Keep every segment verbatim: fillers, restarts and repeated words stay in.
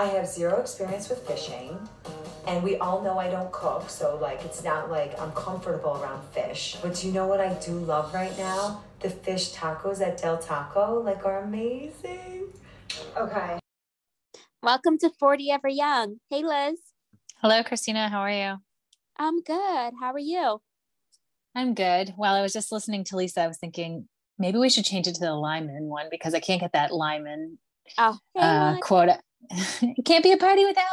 I have zero experience with fishing, and we all know I don't cook, so like it's not like I'm comfortable around fish. But you know what I do love right now? The fish tacos at Del Taco, like, are amazing. Okay. Welcome to forty Ever Young. Hey, Liz. Hello, Christina. How are you? I'm good. How are you? I'm good. While I was just listening to Lisa, I was thinking maybe we should change it to the Lyman one because I can't get that Lyman oh, hey, uh, quota. It can't be a party without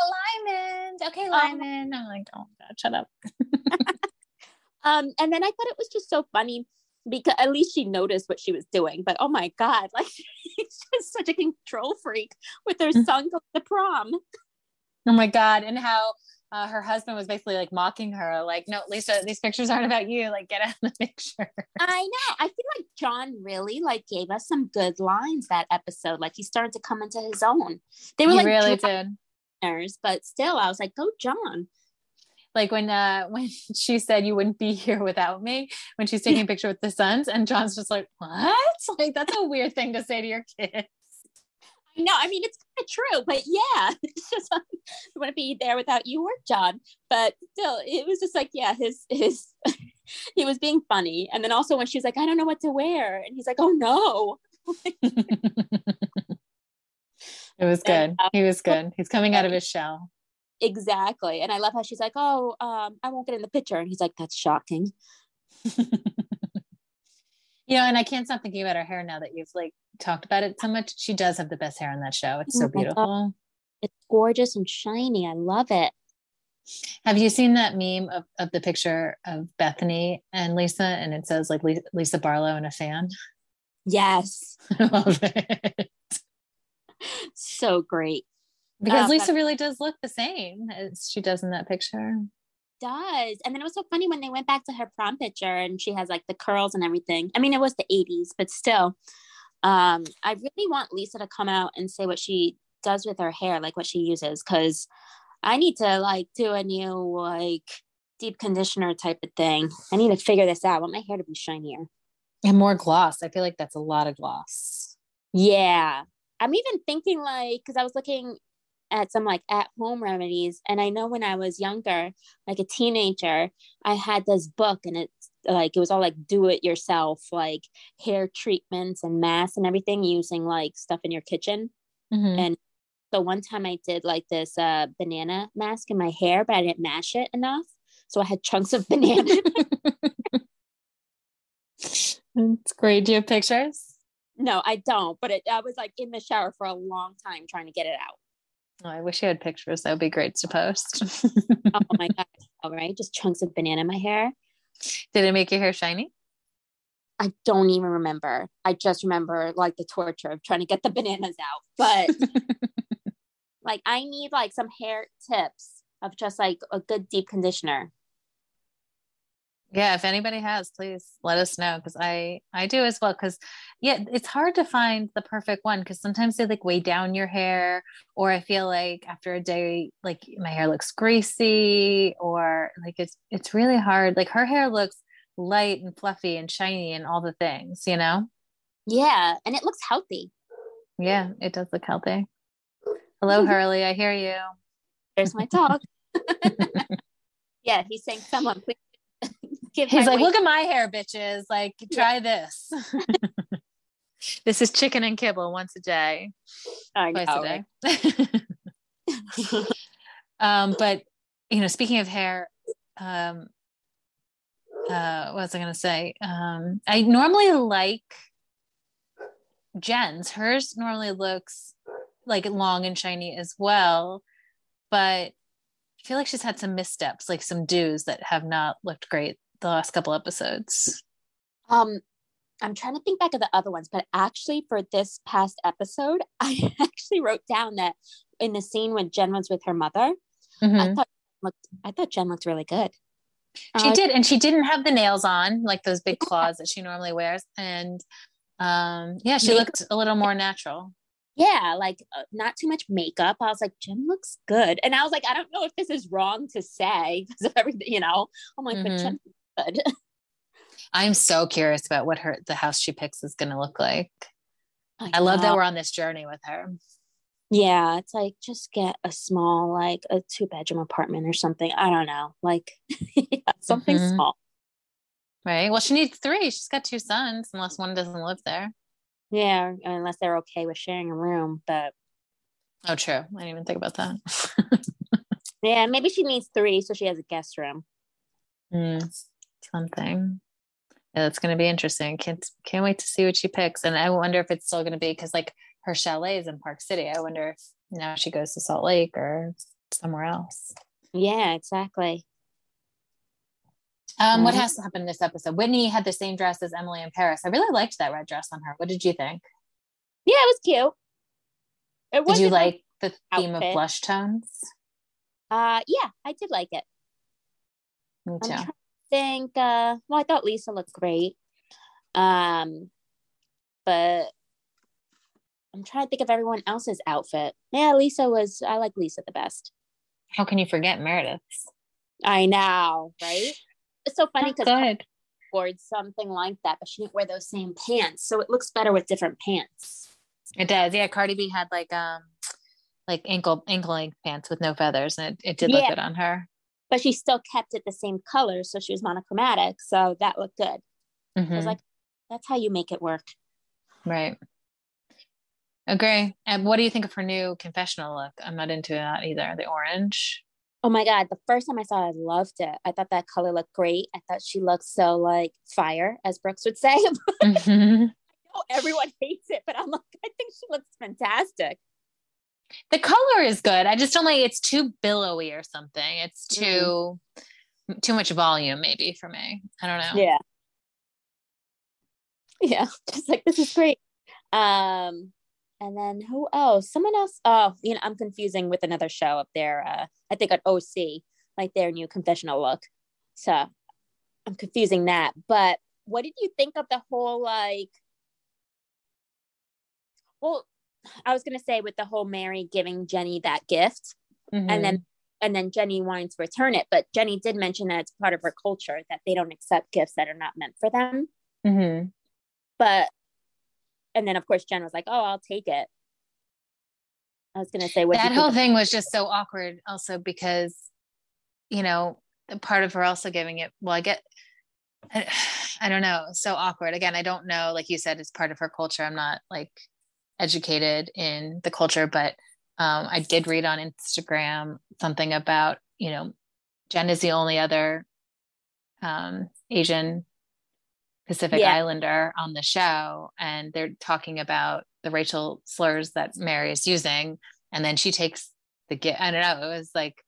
Lyman. Okay, Lyman. Um, I'm like, oh, God, shut up. um, and then I thought it was just so funny because at least she noticed what she was doing. But oh my God, like she's just such a control freak with her son going to prom. Oh my God. And how uh, her husband was basically like mocking her. Like, no, Lisa, these pictures aren't about you. Like, get out of the picture. I know. I feel like John really like gave us some good lines that episode. Like he started to come into his own. They were he like, really did. But still, I was like, go John. Like when uh, when she said you wouldn't be here without me, when she's taking a picture with the sons, and John's just like, what? Like, that's a weird thing to say to your kids. No, I mean, it's kind of true, but yeah, it's just like, I wouldn't be there without you or John. But still, it was just like, yeah, his, his, he was being funny. And then also when she's like, I don't know what to wear. And he's like, oh no. It was good. He was good. He's coming out of his shell. Exactly. And I love how she's like, oh, um, I won't get in the picture. And he's like, that's shocking. You know, and I can't stop thinking about her hair now that you've like talked about it so much. She does have the best hair on that show. It's so beautiful. It's gorgeous and shiny. I love it. Have you seen that meme of, of the picture of Bethany and Lisa? And it says like Lisa Barlow and a fan. Yes. I love it. So great. Because oh, Lisa really does look the same as she does in that picture. Does. And then it was so funny when they went back to her prom picture and she has like the curls and everything. I mean, it was the eighties, but still, um, I really want Lisa to come out and say what she does with her hair, like what she uses, because I need to like do a new like deep conditioner type of thing. I need to figure this out. I want my hair to be shinier. And more gloss. I feel like that's a lot of gloss. Yeah. I'm even thinking like, because I was looking at some like at home remedies. And I know when I was younger, like a teenager, I had this book and it's like, it was all like do it yourself, like hair treatments and masks and everything using like stuff in your kitchen. Mm-hmm. And so one time I did like this uh, banana mask in my hair, but I didn't mash it enough. So I had chunks of banana. That's great. Do you have pictures? No, I don't. But it, I was like in the shower for a long time trying to get it out. Oh, I wish I had pictures. That would be great to post. Oh my God. All right. Just chunks of banana in my hair. Did it make your hair shiny? I don't even remember. I just remember like the torture of trying to get the bananas out. But like I need like some hair tips of just like a good deep conditioner. Yeah. If anybody has, please let us know. Cause I, I do as well. Cause yeah, it's hard to find the perfect one. Cause sometimes they like weigh down your hair, or I feel like after a day, like my hair looks greasy, or like, it's, it's really hard. Like her hair looks light and fluffy and shiny and all the things, you know? Yeah. And it looks healthy. Yeah. It does look healthy. Hello, Hurley. I hear you. There's my dog. Yeah. He's saying someone, please. He's like, weight. Look at my hair, bitches. Like, try yeah. this. This is chicken and kibble once a day. I know, twice a day. Right? um, but, you know, speaking of hair, um, uh, what was I going to say? Um, I normally like Jen's. Hers normally looks like long and shiny as well. But I feel like she's had some missteps, like some do's that have not looked great the last couple episodes. Um, I'm trying to think back of the other ones, but actually for this past episode, I actually wrote down that in the scene when Jen was with her mother, mm-hmm. I thought looked, I thought Jen looked really good. She uh, did, and she didn't have the nails on, like those big claws that she normally wears, and um, yeah, she looked a little more natural. Yeah, like uh, not too much makeup. I was like, Jen looks good. And I was like, I don't know if this is wrong to say because of everything, you know, I'm like, mm-hmm. but Jen looks good. I'm so curious about what her, the house she picks is going to look like. I, I love that we're on this journey with her. Yeah, it's like, just get a small, like a two bedroom apartment or something. I don't know, like yeah, something mm-hmm. small. Right. Well, she needs three. She's got two sons, unless one doesn't live there. Yeah, unless they're okay with sharing a room. But oh, true. I didn't even think about that. Yeah, maybe she needs three, so she has a guest room. Mm, something. Yeah, that's going to be interesting. Can't can't wait to see what she picks. And I wonder if it's still going to be, because like her chalet is in Park City. I wonder if now she goes to Salt Lake or somewhere else. Yeah, exactly. Um, mm-hmm. What has happened this episode? Whitney had the same dress as Emily in Paris. I really liked that red dress on her. What did you think? Yeah, it was cute. It was. Did you like the theme outfit of blush tones? Uh, yeah, I did like it. Me too. I'm trying to think. Uh, well, I thought Lisa looked great. Um, but I'm trying to think of everyone else's outfit. Yeah, Lisa was. I like Lisa the best. How can you forget Meredith's? I know, right? It's so funny because I ordered something like that, but she didn't wear those same pants, so it looks better with different pants. It does, yeah. Cardi B had like um, like ankle ankle length pants with no feathers, and it, it did yeah. look good on her. But she still kept it the same color, so she was monochromatic, so that looked good. Mm-hmm. I was like, that's how you make it work, right? Agree. And what do you think of her new confessional look? I'm not into that either. The orange. Oh my God, the first time I saw it, I loved it. I thought that color looked great. I thought she looked so like fire, as Brooks would say. Mm-hmm. I know everyone hates it, but I'm like, I think she looks fantastic. The color is good. I just don't like, it's too billowy or something. It's too, mm. too much volume maybe for me. I don't know. Yeah. Yeah. Just like, this is great. Um, And then who else? Someone else. Oh, you know, I'm confusing with another show up there. Uh, I think on O C, like their new confessional look. So I'm confusing that. But what did you think of the whole, like, well, I was going to say with the whole Mary giving Jenny that gift mm-hmm. and then, and then Jenny wanting to return it. But Jenny did mention that it's part of her culture that they don't accept gifts that are not meant for them. Mm-hmm. But and then, of course, Jen was like, oh, I'll take it. I was going to say. What that whole thing was just so awkward also because, you know, part of her also giving it. Well, I get, I, I don't know. So awkward. Again, I don't know. Like you said, it's part of her culture. I'm not like educated in the culture, but um, I did read on Instagram something about, you know, Jen is the only other um, Asian Pacific yeah. Islander on the show, and they're talking about the racial slurs that Mary is using, and then she takes the gift. I don't know, it was like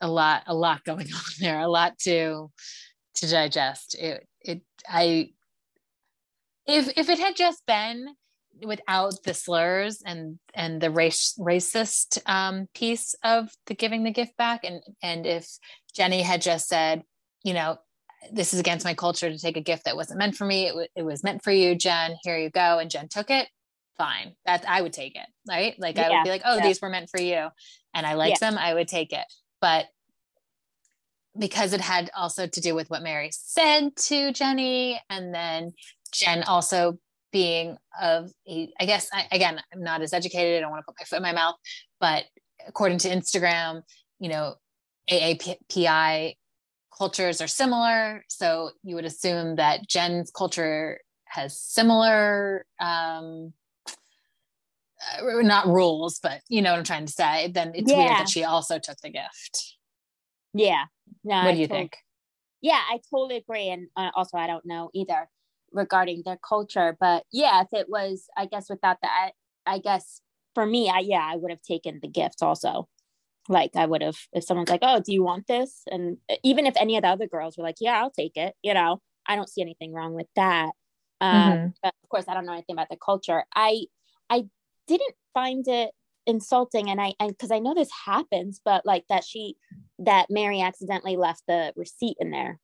a lot a lot going on there, a lot to to digest. It it I if if it had just been without the slurs and and the race racist um piece of the giving the gift back, and and if Jenny had just said, you know, this is against my culture to take a gift that wasn't meant for me. It, w- it was meant for you, Jen. Here you go. And Jen took it. Fine. That's, I would take it. Right. Like I yeah, would be like, oh, yeah. these were meant for you. And I liked yeah. them. I would take it. But because it had also to do with what Mary said to Jenny. And then Jen also being of, a, I guess, I, again, I'm not as educated. I don't want to put my foot in my mouth, but according to Instagram, you know, A A P I cultures are similar, so you would assume that Jen's culture has similar um not rules, but you know what I'm trying to say. Then it's yeah. weird that she also took the gift. Yeah. No, what I do you totally, think? Yeah, I totally agree, and uh, also I don't know either regarding their culture, but yeah, if it was, I guess without that, I, I guess for me, I yeah, I would have taken the gift also. Like I would have, if someone's like, oh, do you want this? And even if any of the other girls were like, yeah, I'll take it. You know, I don't see anything wrong with that. Um, mm-hmm. But of course, I don't know anything about the culture. I, I didn't find it insulting. And I, and cause I know this happens, but like that she, that Mary accidentally left the receipt in there.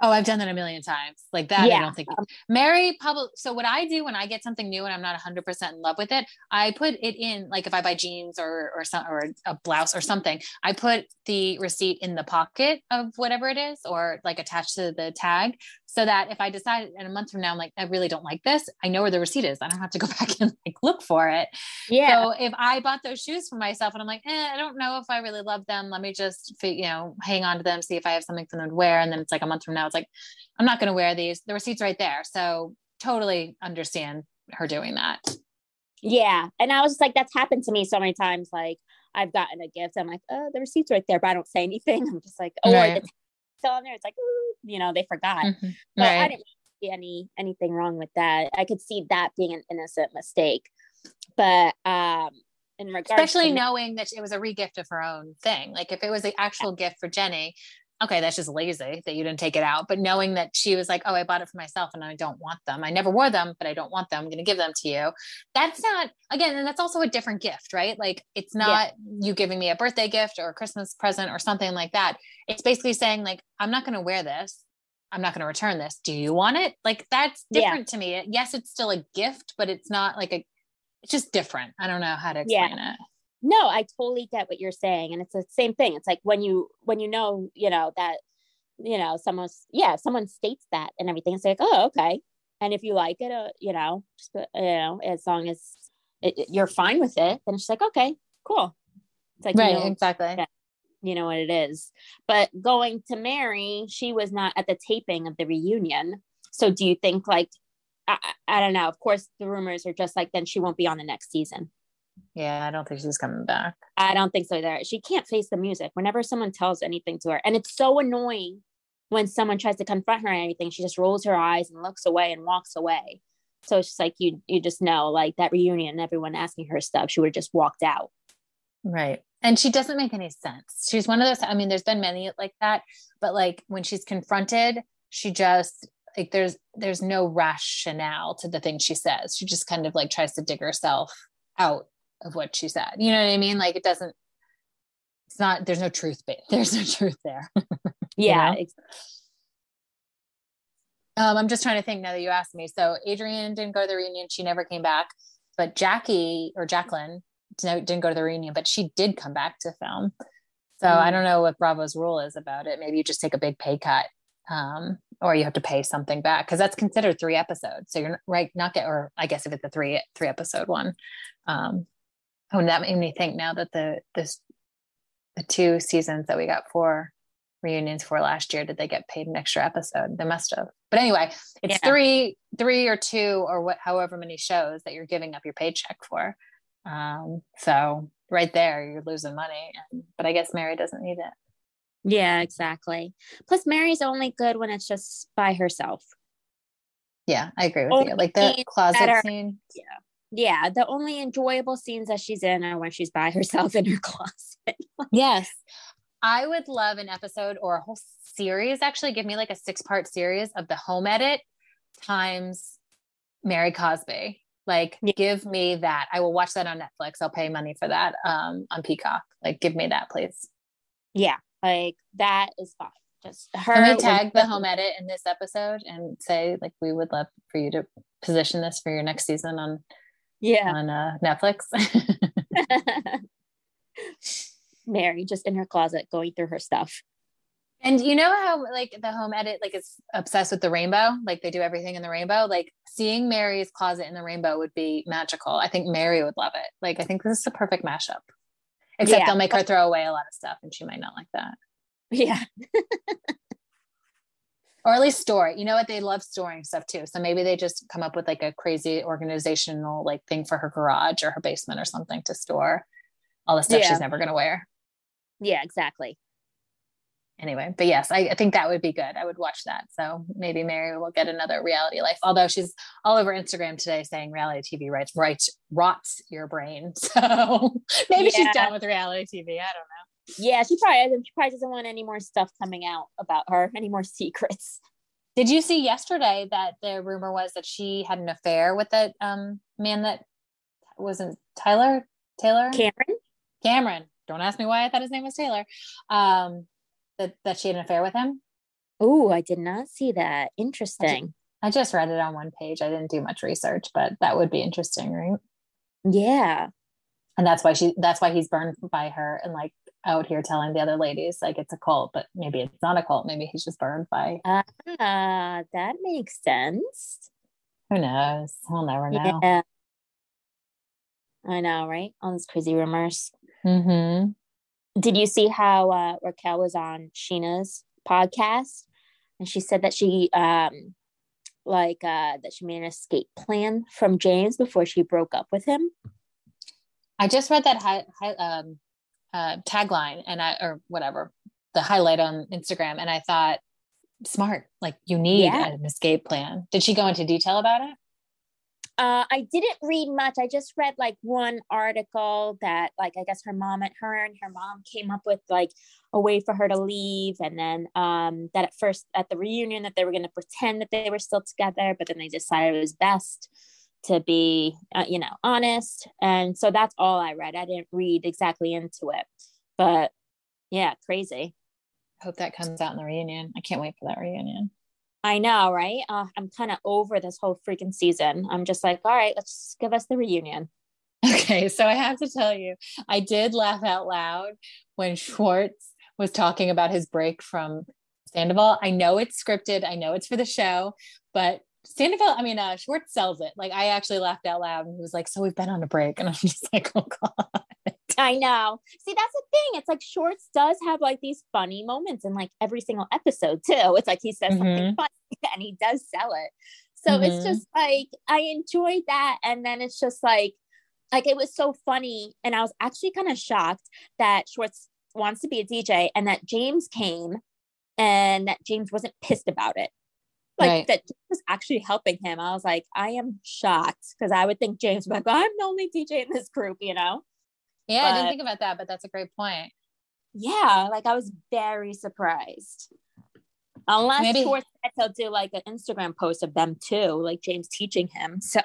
Oh, I've done that a million times like that. Yeah. I don't think Mary public. So what I do when I get something new and I'm not a hundred percent in love with it, I put it in, like if I buy jeans or, or some, or a blouse or something, I put the receipt in the pocket of whatever it is, or like attached to the tag. so that if I decide in a month from now, I'm like, I really don't like this, I know where the receipt is. I don't have to go back and like look for it. Yeah. So if I bought those shoes for myself and I'm like, eh, I don't know if I really love them, let me just, you know, hang on to them, see if I have something for them to wear. And then it's like a month from now, it's like, I'm not going to wear these. The receipt's right there. So totally understand her doing that. Yeah. And I was just like, that's happened to me so many times. Like I've gotten a gift. I'm like, oh, the receipt's right there, but I don't say anything. I'm just like, oh, right. It's still on there. It's like, ooh, you know, they forgot. Mm-hmm. But right. I didn't see any, anything wrong with that. I could see that being an innocent mistake, but, um, in regards especially to- knowing that it was a regift of her own thing. Like if it was an actual gift for Jenny, okay, that's just lazy that you didn't take it out. But knowing that she was like, oh, I bought it for myself and I don't want them. I never wore them, but I don't want them. I'm going to give them to you. That's not, again, and that's also a different gift, right? Like it's not yeah. you giving me a birthday gift or a Christmas present or something like that. It's basically saying like, I'm not going to wear this. I'm not going to return this. Do you want it? Like that's different yeah. to me. Yes, it's still a gift, but it's not like a, it's just different. I don't know how to explain yeah. it. No, I totally get what you're saying. And it's the same thing. It's like when you, when you know, you know, that, you know, someone's, yeah, someone states that and everything, it's like, oh, okay. And if you like it, uh, you know, just, you know, as long as it, it, you're fine with it, then it's like, okay, cool. It's like, right, you know, exactly. Yeah, you know what it is. But going to Mary, she was not at the taping of the reunion. So do you think like, I, I don't know, of course the rumors are just like, then she won't be on the next season. Yeah, I don't think she's coming back. I don't think so either. She can't face the music whenever someone tells anything to her. And it's so annoying when someone tries to confront her or anything. She just rolls her eyes and looks away and walks away. So it's just like, you you just know, like that reunion and everyone asking her stuff, she would have just walked out. Right. And she doesn't make any sense. She's one of those, I mean, there's been many like that, but like when she's confronted, she just... like there's, there's no rationale to the thing she says. She just kind of like tries to dig herself out of what she said. You know what I mean? Like it doesn't, it's not, there's no truth, but there's no truth there. Yeah. You know? Um, I'm just trying to think now that you asked me. So Adrienne didn't go to the reunion. She never came back, but Jackie or Jacqueline didn't go to the reunion, but she did come back to film. So mm. I don't know what Bravo's rule is about it. Maybe you just take a big pay cut. Um, or you have to pay something back because that's considered three episodes. So you're not, right, not get, or I guess if it's a three three episode one. Um, oh, and that made me think now that the this the two seasons that we got four reunions for last year, did they get paid an extra episode? They must have. But anyway, it's yeah. three three or two or what, however many shows that you're giving up your paycheck for. Um, so right there, you're losing money. But I guess Mary doesn't need it. Yeah, exactly. Plus Mary's only good when it's just by herself. Yeah, I agree with only you. Like the closet are, scene. Yeah. Yeah. The only enjoyable scenes that she's in are when she's by herself in her closet. Yes. I would love an episode or a whole series. Actually, give me like a six part series of the home edit times Mary Cosby. Like yeah. give me that. I will watch that on Netflix. I'll pay money for that um, on Peacock. Like give me that, please. Yeah. Like that is fine. Just her. Can we tag the home edit in this episode and say like we would love for you to position this for your next season on yeah on uh, Netflix. Mary just in her closet going through her stuff. And you know how like the home edit like is obsessed with the rainbow, like they do everything in the rainbow. Like seeing Mary's closet in the rainbow would be magical. I think Mary would love it. Like I think this is the perfect mashup. Except yeah. they'll make her throw away a lot of stuff and she might not like that. Yeah. Or at least store it. You know what? They love storing stuff too. So maybe they just come up with like a crazy organizational like thing for her garage or her basement or something to store all the stuff yeah. she's never going to wear. Yeah, exactly. Anyway, but yes, I, I think that would be good. I would watch that. So maybe Mary will get another reality life. Although she's all over Instagram today saying reality T V rights, rights rots your brain. So maybe yeah. she's done with reality T V. I don't know. Yeah, she probably, she probably doesn't want any more stuff coming out about her, any more secrets. Did you see yesterday that the rumor was that she had an affair with that um, man that wasn't Tyler? Taylor? Cameron? Cameron. Don't ask me why I thought his name was Taylor. Um, That, that she had an affair with him? Oh, I did not see that. Interesting. I just, I just read it on one page. I didn't do much research, but that would be interesting, right? Yeah. And that's why she, that's why he's burned by her and like out here telling the other ladies like it's a cult, but maybe it's not a cult. Maybe he's just burned by. Ah, uh, that makes sense. Who knows? We'll never know. Yeah. I know, right? All these crazy rumors. Mm-hmm. Did you see how uh, Raquel was on Sheena's podcast? And she said that she, um, like, uh, that she made an escape plan from James before she broke up with him. I just read that hi- hi- um, uh, tagline and I, or whatever, the highlight on Instagram. And I thought, smart, like you need yeah. an escape plan. Did she go into detail about it? Uh, I didn't read much. I just read like one article that like, I guess her mom and her and her mom came up with like a way for her to leave. And then um, that at first at the reunion that they were going to pretend that they were still together, but then they decided it was best to be, uh, you know, honest. And so that's all I read. I didn't read exactly into it, but yeah, crazy. I hope that comes out in the reunion. I can't wait for that reunion. I know, right? Uh, I'm kind of over this whole freaking season. I'm just like, all right, let's just give us the reunion. Okay, so I have to tell you, I did laugh out loud when Schwartz was talking about his break from Sandoval. I know it's scripted. I know it's for the show, but Sandoval, I mean, uh, Schwartz sells it. Like, I actually laughed out loud and he was like, so we've been on a break. And I'm just like, oh, God. I know. See, that's the thing. It's like Schwartz does have like these funny moments in like every single episode too. It's like he says mm-hmm. something funny and he does sell it. So mm-hmm. it's just like, I enjoyed that. And then it's just like, like it was so funny. And I was actually kind of shocked that Schwartz wants to be a D J and that James came and that James wasn't pissed about it. Like right. that James was actually helping him. I was like, I am shocked because I would think James would go, I'm the only D J in this group, you know? Yeah, but, I didn't think about that, but that's a great point. Yeah, like I was very surprised. Unless Maybe. Schwartz said he'll do like an Instagram post of them too, like James teaching him. So,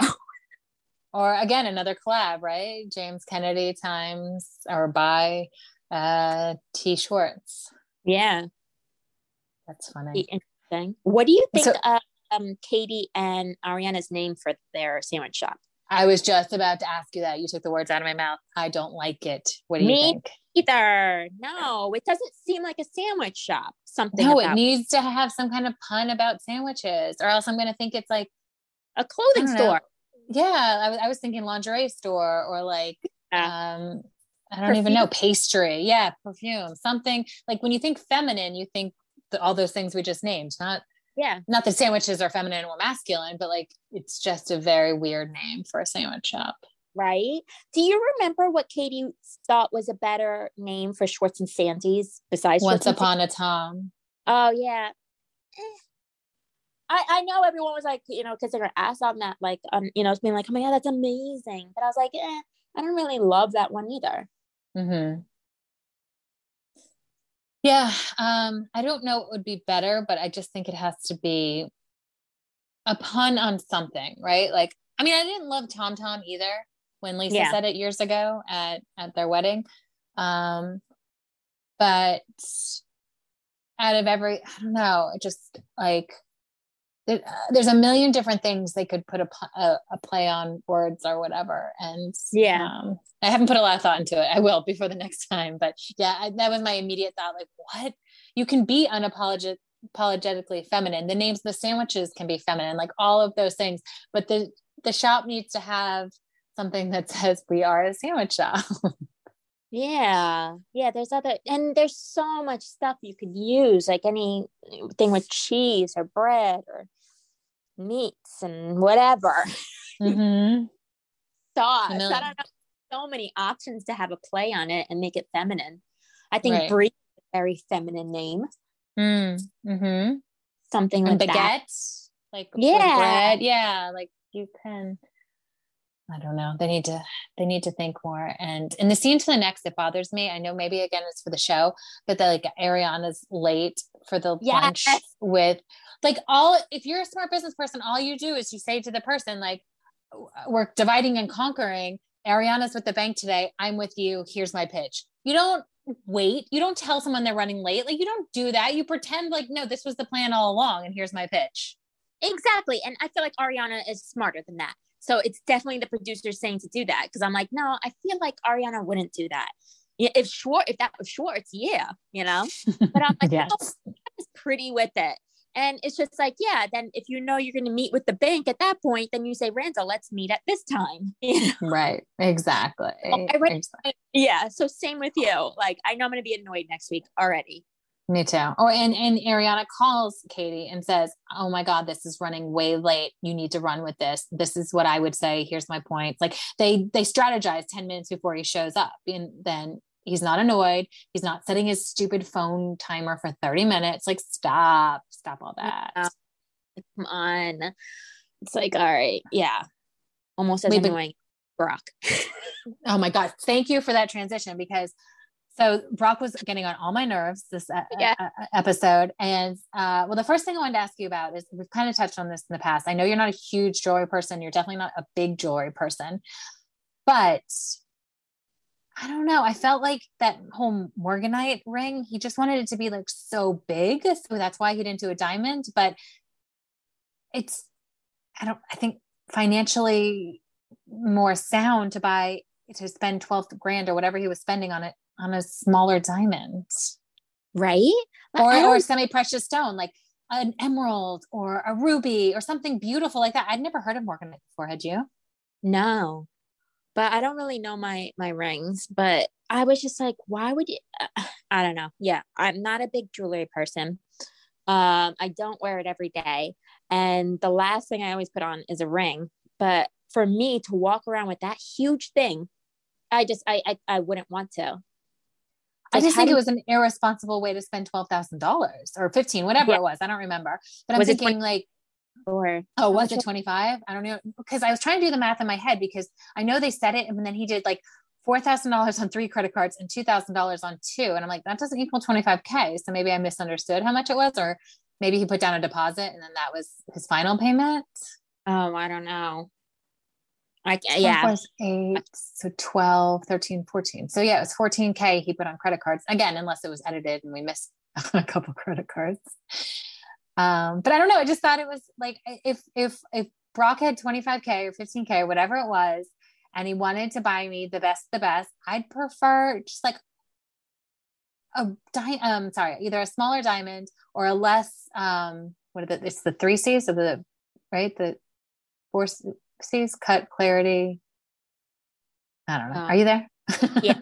or again, another collab, right? James Kennedy times or by uh, T. Schwartz. Yeah, that's funny. Interesting. What do you think so, of um, Katie and Ariana's name for their sandwich shop? I was just about to ask you that. You took the words out of my mouth. I don't like it. What do Me you think? Me either. No, it doesn't seem like a sandwich shop. Something. No, about- it needs to have some kind of pun about sandwiches or else I'm going to think it's like a clothing store. Know. Yeah. I was, I was thinking lingerie store or like, yeah. um, I don't perfume. even know, pastry. Yeah. Perfume, something like when you think feminine, you think the, all those things we just named, not Yeah. Not that sandwiches are feminine or masculine, but like, it's just a very weird name for a sandwich shop. Right. Do you remember what Katie thought was a better name for Schwartz and Sandy's besides Once Schwartz Upon a Tom? Oh yeah. Eh. I, I know everyone was like, you know, because they're going to ask on that, like, um, you know, it's being like, oh my God, that's amazing. But I was like, eh, I don't really love that one either. Mm-hmm. Yeah, um, I don't know what would be better, but I just think it has to be a pun on something, right? Like, I mean, I didn't love Tom Tom either when Lisa yeah. said it years ago at, at their wedding. Um, but out of every, I don't know, it just like, it, uh, there's a million different things they could put a, a, a play on words or whatever. And yeah, um, I haven't put a lot of thought into it. I will before the next time. But yeah, I, that was my immediate thought. Like, what? You can be unapologetic, apologetically feminine. The names of the sandwiches can be feminine, like all of those things. But the, the shop needs to have something that says we are a sandwich shop. yeah. Yeah. There's other, and there's so much stuff you could use, like anything with cheese or bread or meats and whatever. Mm-hmm. Sauce. I don't know. So many options to have a play on it and make it feminine. I think right. Brie is a very feminine name. Mm, mm-hmm. Something and like baguettes, that. Like yeah, bread. Yeah. Like you can. I don't know. They need to. They need to think more. And in the scene to the next, it bothers me. I know maybe again it's for the show, but that like Ariana's late for the yes. lunch with like all. If you're a smart business person, all you do is you say to the person like, "We're dividing and conquering." Ariana's with the bank today. I'm with you. Here's my pitch. You don't wait. You don't tell someone they're running late. Like you don't do that. You pretend like, no, this was the plan all along. And here's my pitch. Exactly. And I feel like Ariana is smarter than that. So it's definitely the producer saying to do that. Cause I'm like, no, I feel like Ariana wouldn't do that. If short, if that was Schwartz, yeah, you know. But I'm like, yes. Oh, I was pretty with it. And it's just like, yeah, then if you know you're going to meet with the bank at that point, then you say, Randall, let's meet at this time. You know? Right. Exactly. Oh, I read, exactly. Yeah. So same with you. Like, I know I'm going to be annoyed next week already. Me too. Oh, and, and Ariana calls Katie and says, oh my God, this is running way late. You need to run with this. This is what I would say. Here's my point. Like they, they strategize ten minutes before he shows up, and then he's not annoyed. He's not setting his stupid phone timer for thirty minutes. Like, stop, stop all that. Come on. It's like, all right. Yeah. Almost as We've annoying. Been- Brock. Oh my God. Thank you for that transition, because so Brock was getting on all my nerves this uh, yeah. uh, episode. And uh, well, the first thing I wanted to ask you about is, we've kind of touched on this in the past. I know you're not a huge jewelry person. You're definitely not a big jewelry person, but I don't know. I felt like that whole Morganite ring, he just wanted it to be like so big. So that's why he didn't do a diamond, but it's, I don't, I think financially more sound to buy, to spend twelve grand or whatever he was spending on it on a smaller diamond, right? Or, or semi-precious stone, like an emerald or a ruby or something beautiful like that. I'd never heard of Morganite before. Had you? No, but I don't really know my, my rings, but I was just like, why would you, uh, I don't know. Yeah. I'm not a big jewelry person. Um, I don't wear it every day. And the last thing I always put on is a ring, but for me to walk around with that huge thing, I just, I, I, I wouldn't want to. I just think it was an irresponsible way to spend twelve thousand dollars or fifteen, whatever yeah. it was. I don't remember, but I'm was thinking twenty- like, or, oh, was it twenty-five? I don't know. Cause I was trying to do the math in my head, because I know they said it. And then he did like four thousand dollars on three credit cards and two thousand dollars on two. And I'm like, that doesn't equal twenty-five K. So maybe I misunderstood how much it was, or maybe he put down a deposit and then that was his final payment. Oh, I don't know. Like, yeah, plus eight, so twelve, thirteen, fourteen. So yeah, it was fourteen K he put on credit cards again, unless it was edited and we missed a couple credit cards. Um, but I don't know. I just thought it was like, if, if, if Brock had twenty-five K or fifteen K or whatever it was, and he wanted to buy me the best, the best, I'd prefer just like a di- um, sorry, either a smaller diamond or a less, um, what are the, it's the three C's of the, right? The four C's, cut, clarity. I don't know. Um, Are you there? Yeah.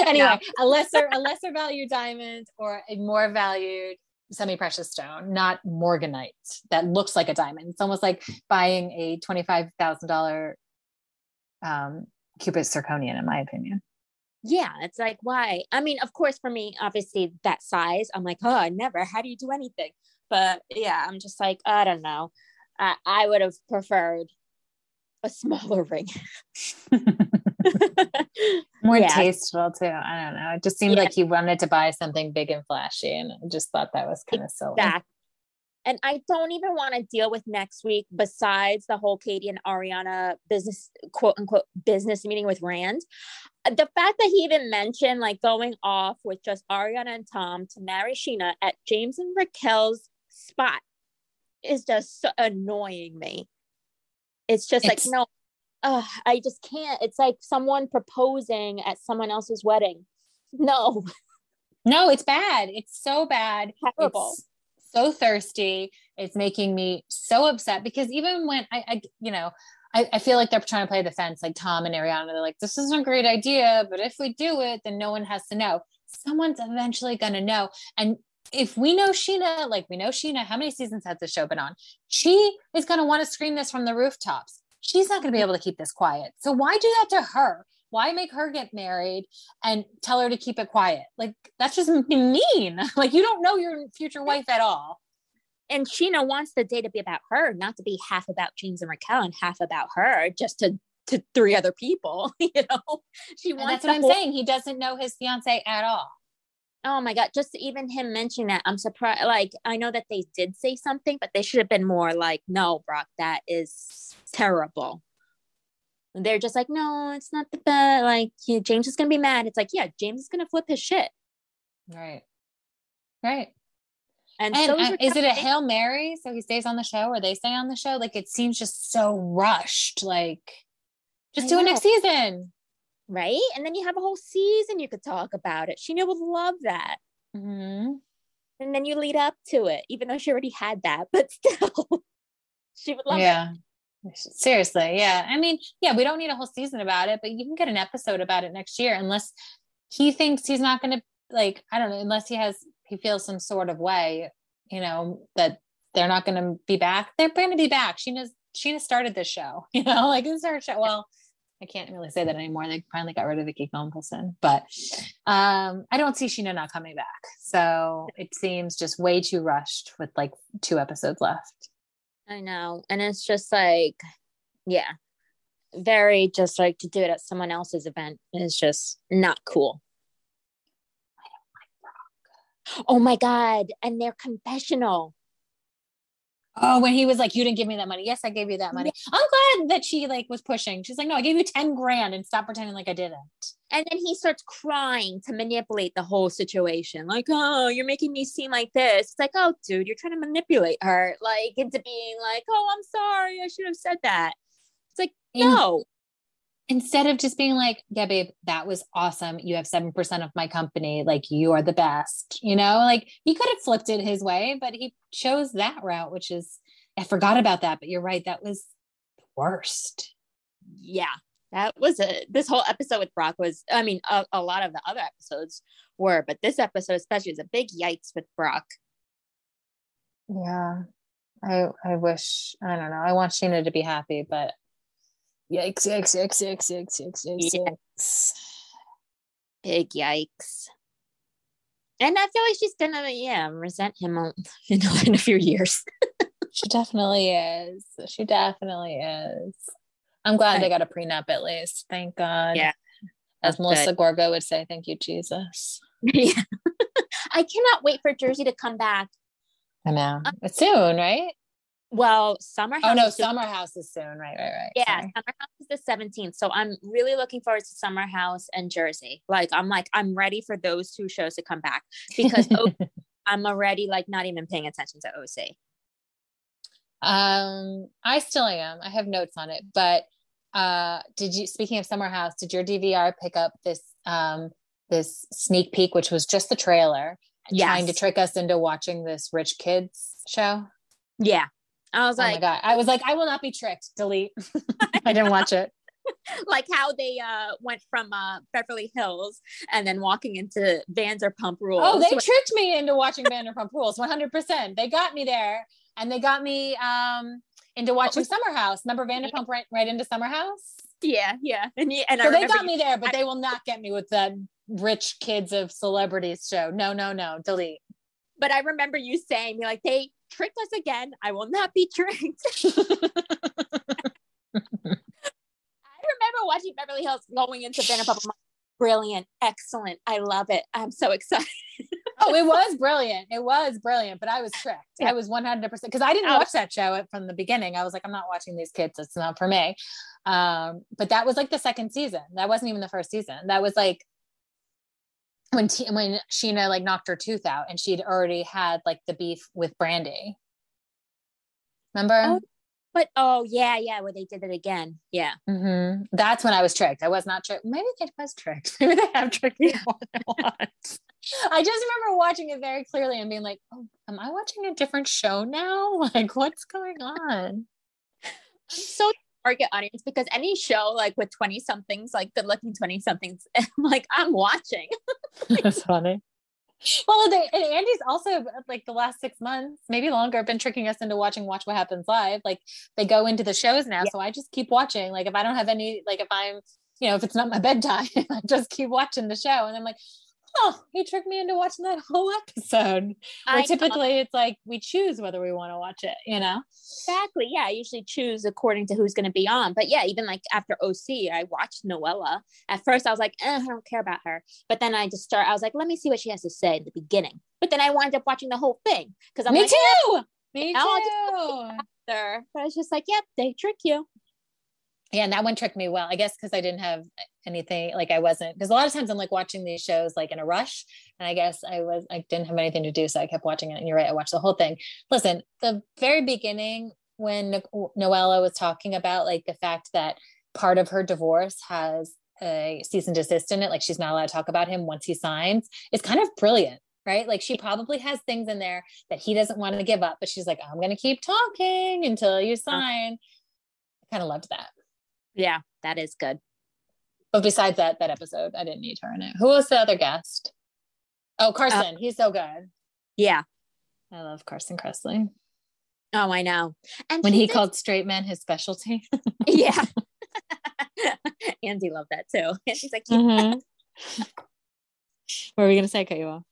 Anyway, no. a lesser, a lesser value diamond or a more valued semi-precious stone, not Morganite that looks like a diamond. It's almost like buying a twenty-five thousand dollars um, Cupid zirconian, in my opinion. Yeah. It's like, why? I mean, of course for me, obviously that size, I'm like, oh, never, how do you do anything? But yeah, I'm just like, I don't know. I, I would have preferred a smaller ring. More yeah. tasteful too. I don't know. It just seemed yeah. like he wanted to buy something big and flashy, and I just thought that was kind of exactly. silly. And I don't even want to deal with next week, besides the whole Katie and Ariana business, quote unquote, business meeting with Rand. The fact that he even mentioned like going off with just Ariana and Tom to marry Sheena at James and Raquel's spot is just so annoying me. It's just it's- like, no, uh, I just can't. It's like someone proposing at someone else's wedding. No, no, it's bad. It's so bad. It's so thirsty. It's making me so upset, because even when I, I you know, I, I feel like they're trying to play the fence, like Tom and Ariana, they're like, this isn't a great idea, but if we do it, then no one has to know. Someone's eventually going to know. And if we know Sheena, like we know Sheena, how many seasons has this show been on? She is going to want to scream this from the rooftops. She's not going to be able to keep this quiet. So why do that to her? Why make her get married and tell her to keep it quiet? Like, that's just mean. Like, you don't know your future wife at all. And Sheena wants the day to be about her, not to be half about James and Raquel and half about her, just to to three other people. You know, she wants. And that's what I'm whole- saying. He doesn't know his fiance at all. Oh my God. Just even him mentioning that, I'm surprised. Like, I know that they did say something, but they should have been more like, no, Brock, that is terrible. And they're just like, no, it's not the best. Like, yeah, James is going to be mad. It's like, yeah, James is going to flip his shit. Right. Right. And, and so uh, is it a Hail Mary? So he stays on the show or they stay on the show? Like, it seems just so rushed. Like, just I do know. It next season. right? And then you have a whole season you could talk about it. Sheena would love that. Mm-hmm. And then you lead up to it, even though she already had that, but still, she would love yeah. it. Seriously. Yeah. I mean, yeah, we don't need a whole season about it, but you can get an episode about it next year, unless he thinks he's not going to, like, I don't know, unless he has, he feels some sort of way, you know, that they're not going to be back. They're going to be back. Sheena's, Sheena started this show, you know, like this is her show. Well, I can't really say that anymore. They finally got rid of Vicky Gombelson, but um, I don't see Sheena not coming back. So it seems just way too rushed with like two episodes left. I know. And it's just like, yeah, very just like to do it at someone else's event is just not cool. I don't like Brock. Oh my God. And their confessional. Oh, when he was like, you didn't give me that money. Yes, I gave you that money. Yeah. I'm glad that she like was pushing. She's like, no, I gave you ten grand and stop pretending like I didn't. And then he starts crying to manipulate the whole situation. Like, oh, you're making me seem like this. It's like, oh, dude, you're trying to manipulate her. Like into being like, oh, I'm sorry. I should have said that. It's like, and no. Instead of just being like, yeah, babe, that was awesome. You have seven percent of my company. Like you are the best, you know, like he could have flipped it his way, but he chose that route, which is, I forgot about that, but you're right. That was the worst. Yeah. That was a, this whole episode with Brock was, I mean, a, a lot of the other episodes were, but this episode especially is a big yikes with Brock. Yeah. I, I wish, I don't know. I want Sheena to be happy, but Yikes, yikes, yikes, yikes, yikes, yikes, yikes, yikes. Big yikes. And I feel like she's going to, yeah, resent him in, in a few years. She definitely is. She definitely is. I'm glad right. they got a prenup at least. Thank God. Yeah. As Melissa good. Gorga would say, thank you, Jesus. Yeah. I cannot wait for Jersey to come back. I know. Um, it's soon, right? Well, Summer House. Oh no, Summer House is soon. Right, right, right. Yeah, Sorry. Summer House is the seventeenth. So I'm really looking forward to Summer House and Jersey. Like I'm like, I'm ready for those two shows to come back because O C, I'm already like not even paying attention to O C. Um, I still am. I have notes on it, but uh did you speaking of Summer House, did your D V R pick up this um this sneak peek, which was just the trailer, yes. trying to trick us into watching this Rich Kids show? Yeah. I was like, oh my God. I was like, I will not be tricked. Delete. I didn't watch it. Like how they uh, went from uh, Beverly Hills and then walking into Vanderpump Rules. Oh, they tricked me into watching Vanderpump Rules. one hundred percent. They got me there and they got me um, into watching was- Summer House. Remember Vanderpump right, right into Summer House? Yeah. Yeah. And, yeah, and so I they got you- me there, but they will not get me with the Rich Kids of Celebrities show. No, no, no. Delete. But I remember you saying, you're like, they tricked us again. I will not be tricked. I remember watching Beverly Hills going into Vanderpump. Brilliant. Excellent. I love it. I'm so excited. Oh, it was brilliant. It was brilliant, but I was tricked. Yeah. I was one hundred percent because I didn't watch that show from the beginning. I was like, I'm not watching these kids. It's not for me. Um, but that was like the second season. That wasn't even the first season. That was like when T- when Sheena like knocked her tooth out and she'd already had like the beef with Brandy, remember? Oh, but oh yeah, yeah, where they did it again, yeah. Mm-hmm. That's when I was tricked. I was not tricked. Maybe it was tricked. Maybe they have tricked me. Yeah. I just remember watching it very clearly and being like, "Oh, am I watching a different show now? Like, what's going on?" I'm so. Target audience because any show like with twenty somethings, like good looking twenty somethings, I'm like, I'm watching. That's funny. Well, they, and Andy's also like the last six months, maybe longer, been tricking us into watching Watch What Happens Live. Like they go into the shows now. Yeah. So I just keep watching. Like if I don't have any, like if I'm, you know, if it's not my bedtime, I just keep watching the show. And I'm like, oh, he tricked me into watching that whole episode. Where typically it's like we choose whether we want to watch it, you know? Exactly. Yeah. I usually choose according to who's going to be on. But yeah, even like after O C, I watched Noella. At first I was like, eh, I don't care about her. But then I just start, I was like, let me see what she has to say in the beginning. But then I wound up watching the whole thing. Cause I'm me like, too. Eh. Me and too. After. But I was just like, yep, yeah, they trick you. Yeah. And that one tricked me well, I guess, cause I didn't have anything, like I wasn't, because a lot of times I'm like watching these shows like in a rush, and I guess I was I didn't have anything to do, so I kept watching it. And you're right, I watched the whole thing. Listen, the very beginning when no- Noella was talking about like the fact that part of her divorce has a cease and desist in it, like she's not allowed to talk about him once he signs, is kind of brilliant, right? Like she probably has things in there that he doesn't want to give up, but she's like, I'm going to keep talking until you sign. I kind of loved that. Yeah, that is good. But besides that, that episode, I didn't need her in it. Who was the other guest? Oh, Carson. Uh, He's so good. Yeah. I love Carson Kressley. Oh, I know. And when he did... called straight men his specialty. Yeah. Andy loved that too. She's like, yeah. Mm-hmm. What were we going to say, Kayla?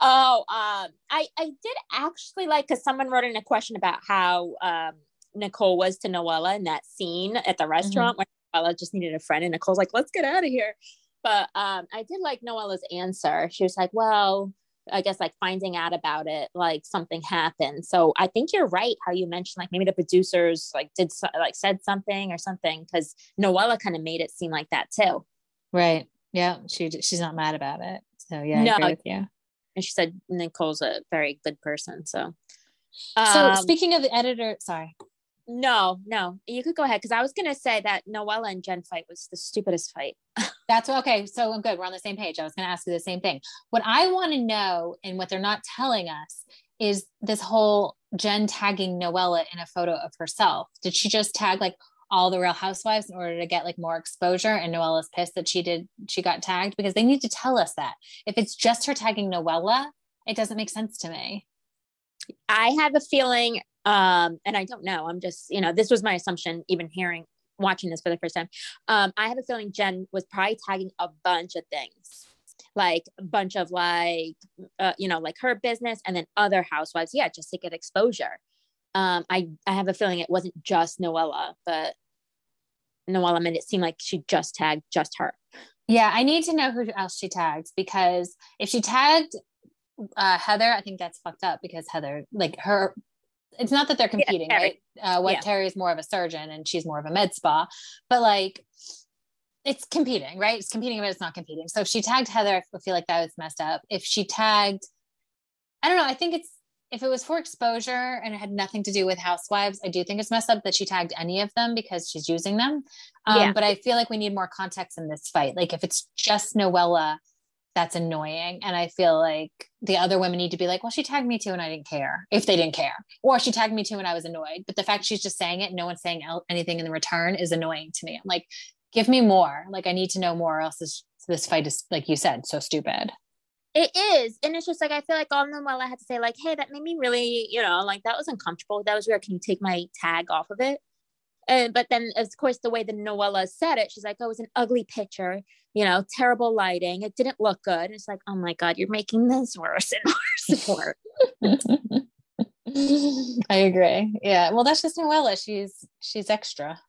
Oh, um, I, I did actually like, because someone wrote in a question about how um, Nicole was to Noella in that scene at the restaurant, mm-hmm. where Noella just needed a friend and Nicole's like, let's get out of here. But um, I did like Noella's answer. She was like, well, I guess like finding out about it, like something happened. So I think you're right. How you mentioned, like maybe the producers like did so, like said something or something, because Noella kind of made it seem like that too. Right. Yeah. She, she's not mad about it. So yeah. No. I agree with you. And she said, Nicole's a very good person. So, um, so speaking of the editor, sorry. No, no, you could go ahead. Cause I was going to say that Noella and Jen fight was the stupidest fight. That's okay. So I'm good. We're on the same page. I was going to ask you the same thing. What I want to know and what they're not telling us is this whole Jen tagging Noella in a photo of herself. Did she just tag like all the Real Housewives in order to get like more exposure? And Noella's pissed that she did, she got tagged, because they need to tell us that. If it's just her tagging Noella, it doesn't make sense to me. I have a feeling, um, and I don't know, I'm just, you know, this was my assumption, even hearing, watching this for the first time. Um, I have a feeling Jen was probably tagging a bunch of things, like a bunch of like, uh, you know, like her business and then other housewives. Yeah. Just to get exposure. Um, I, I have a feeling it wasn't just Noella, but Noella made it seem like she just tagged just her. Yeah. I need to know who else she tags, because if she tagged uh, Heather, I think that's fucked up, because Heather, like her, it's not that they're competing, yeah, right? Uh, what yeah. Terry is more of a surgeon and she's more of a med spa, but like it's competing, right? It's competing, but it's not competing. So if she tagged Heather, I feel like that was messed up. If she tagged, I don't know. I think it's, if it was for exposure and it had nothing to do with housewives, I do think it's messed up that she tagged any of them because she's using them. Um, yeah. But I feel like we need more context in this fight. Like if it's just Noella, that's annoying. And I feel like the other women need to be like, well, she tagged me too and I didn't care, if they didn't care, or she tagged me too and I was annoyed. But the fact she's just saying it, no one's saying anything in the return, is annoying to me. I'm like, give me more. Like I need to know more, or else this, this fight is, like you said, so stupid. It is. And it's just like, I feel like all Noella had to say like, hey, that made me really, you know, like that was uncomfortable. That was weird. Can you take my tag off of it? And, but then of course, the way that Noella said it, she's like, oh, it was an ugly picture, you know, terrible lighting. It didn't look good. And it's like, oh my God, you're making this worse and worse and worse. I agree. Yeah. Well, that's just Noella. She's, she's extra.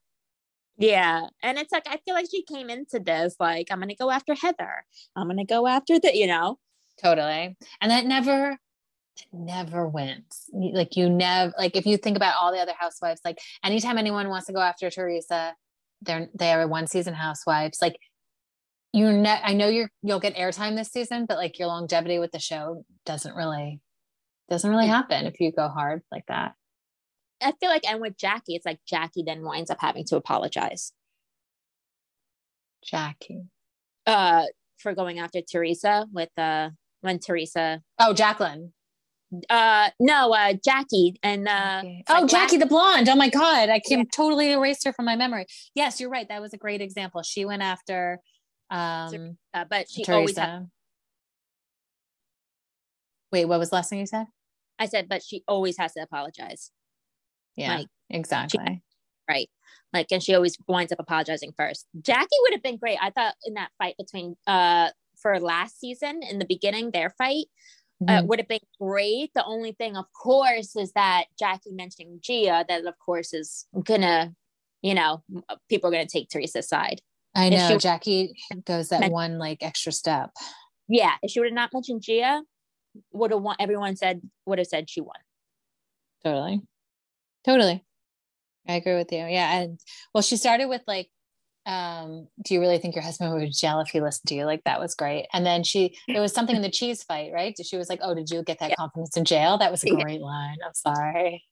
Yeah. And it's like, I feel like she came into this, like, I'm going to go after Heather. I'm going to go after the, you know. Totally. And that never, never wins. Like you never, like if you think about all the other housewives, like anytime anyone wants to go after Teresa, they're, they are one season housewives. Like you know, ne- I know you're, you'll get airtime this season, but like your longevity with the show doesn't really, doesn't really happen if you go hard like that. I feel like, and with Jackie, it's like Jackie then winds up having to apologize. Jackie. Uh, for going after Teresa with, uh, when Teresa. Oh, Jacqueline. Uh, no, uh, Jackie and, uh. Jackie. Oh, like Jackie La- the blonde. Oh my God. I can yeah. totally erase her from my memory. Yes, you're right. That was a great example. She went after, um, uh, but she Teresa. always had- Wait, what was the last thing you said? I said, but she always has to apologize. Yeah, like, exactly. She, right. Like, and she always winds up apologizing first. Jackie would have been great. I thought in that fight between, uh, for last season in the beginning, their fight mm-hmm. uh, would have been great. The only thing, of course, is that Jackie mentioning Gia, that of course is gonna, you know, people are gonna take Teresa's side. I know she, Jackie goes that men- one like extra step. Yeah. If she would have not mentioned Gia, would have won. Everyone said, would have said she won. Totally. Totally. I agree with you. Yeah. And well, she started with like, um, do you really think your husband would yell if he listened to you? Like that was great. And then she, it was something in the cheese fight, right? She was like, oh, did you get that yeah. confidence in jail? That was a great yeah. line. I'm sorry.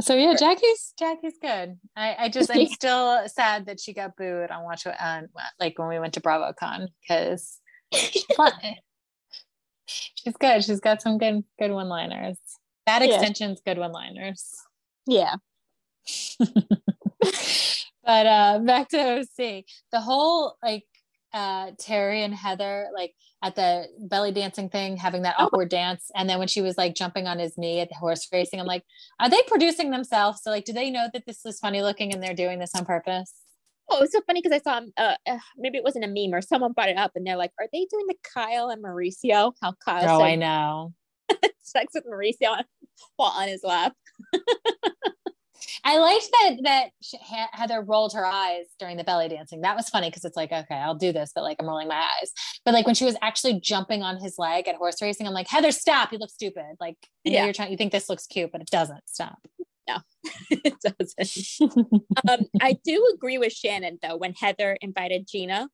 So yeah, Jackie's Jackie's good. I, I just I'm still sad that she got booed on Watch What uh, like when we went to BravoCon, because she's good. She's got some good good one liners. That extension's yeah. good one liners. Yeah. But uh, back to O C. The whole like uh, Terry and Heather like at the belly dancing thing, having that awkward oh. dance, and then when she was like jumping on his knee at the horse racing, I'm like, are they producing themselves? So like, do they know that this is funny looking and they're doing this on purpose? Oh, it was so funny because I saw uh, uh, maybe it wasn't a meme or someone brought it up, and they're like, are they doing the Kyle and Mauricio? How Kyle? Oh, said, I know. Sex with Mauricio while on his lap. I liked that that she, Heather rolled her eyes during the belly dancing. That was funny because it's like, okay, I'll do this, but like I'm rolling my eyes. But like when she was actually jumping on his leg at horse racing, I'm like, Heather, stop! You look stupid. Like yeah. you're trying, you think this looks cute, but it doesn't. Stop. No, it doesn't. um, I do agree with Shannon though. When Heather invited Gina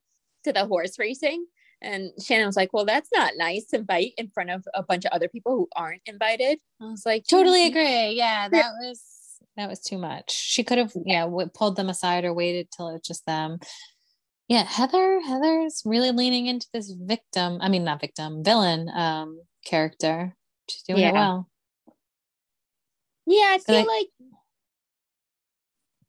to the horse racing, and Shannon was like, "Well, that's not nice to invite in front of a bunch of other people who aren't invited." I was like, "Totally agree." Yeah, that yeah. was. That was too much. She could have, yeah, w- pulled them aside or waited till it was just them. Yeah, Heather, Heather's really leaning into this victim. I mean, not victim, villain um, character. She's doing yeah. it well. Yeah, I feel I- like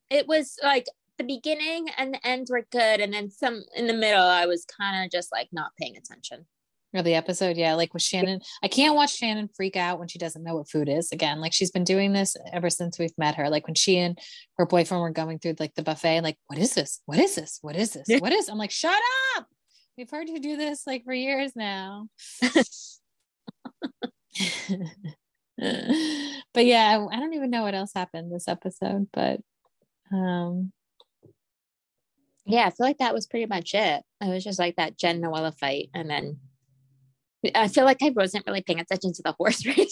it was like the beginning and the end were good, and then some in the middle. I was kind of just like not paying attention. Or the episode, yeah, like with Shannon. I can't watch Shannon freak out when she doesn't know what food is again. Like she's been doing this ever since we've met her. Like when she and her boyfriend were going through like the buffet, like, what is this? What is this? What is this? What is? I'm like, shut up. We've heard you do this like for years now. But yeah, I don't even know what else happened this episode, but um yeah, I feel like that was pretty much it. It was just like that Jen Noella fight, and then I feel like I wasn't really paying attention to the horse racing.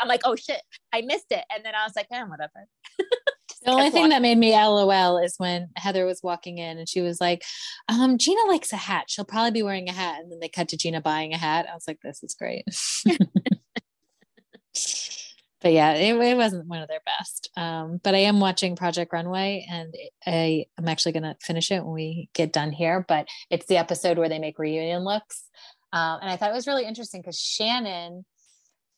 I'm like, oh shit, I missed it. And then I was like, eh, whatever. The only thing walking. that made me LOL is when Heather was walking in and she was like, um, Gina likes a hat. She'll probably be wearing a hat. And then they cut to Gina buying a hat. I was like, this is great. But yeah, it, it wasn't one of their best. Um, but I am watching Project Runway, and I, I'm actually going to finish it when we get done here, but it's the episode where they make reunion looks. Um, and I thought it was really interesting because Shannon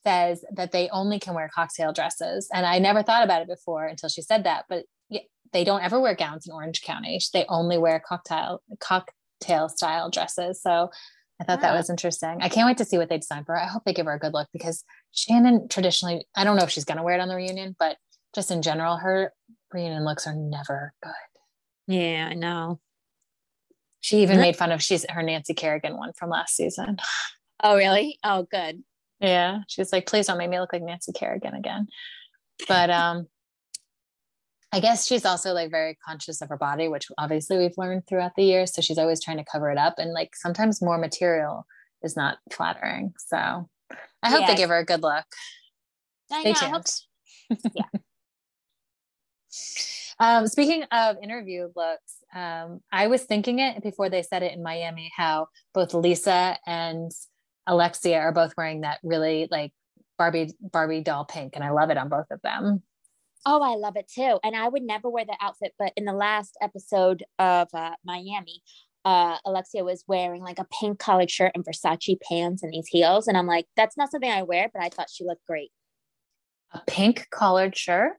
says that they only can wear cocktail dresses. And I never thought about it before until she said that, but yeah, they don't ever wear gowns in Orange County. They only wear cocktail cocktail style dresses. So I thought wow. that was interesting. I can't wait to see what they design for her. I hope they give her a good look because Shannon traditionally, I don't know if she's going to wear it on the reunion, but just in general, her reunion looks are never good. Yeah, I know. She even made fun of she's her Nancy Kerrigan one from last season. Oh, really? Oh, good. Yeah. She was like, please don't make me look like Nancy Kerrigan again. But um, I guess she's also like very conscious of her body, which obviously we've learned throughout the years. So she's always trying to cover it up. And like sometimes more material is not flattering. So I hope yeah. they give her a good look. I Stay know, tuned. I hope so. Yeah. Um, speaking of interview looks, um, I was thinking it before they said it in Miami, how both Lisa and Alexia are both wearing that really like Barbie, Barbie doll pink. And I love it on both of them. Oh, I love it too. And I would never wear that outfit, but in the last episode of uh, Miami, uh, Alexia was wearing like a pink collared shirt and Versace pants and these heels. And I'm like, that's not something I wear, but I thought she looked great. A pink collared shirt?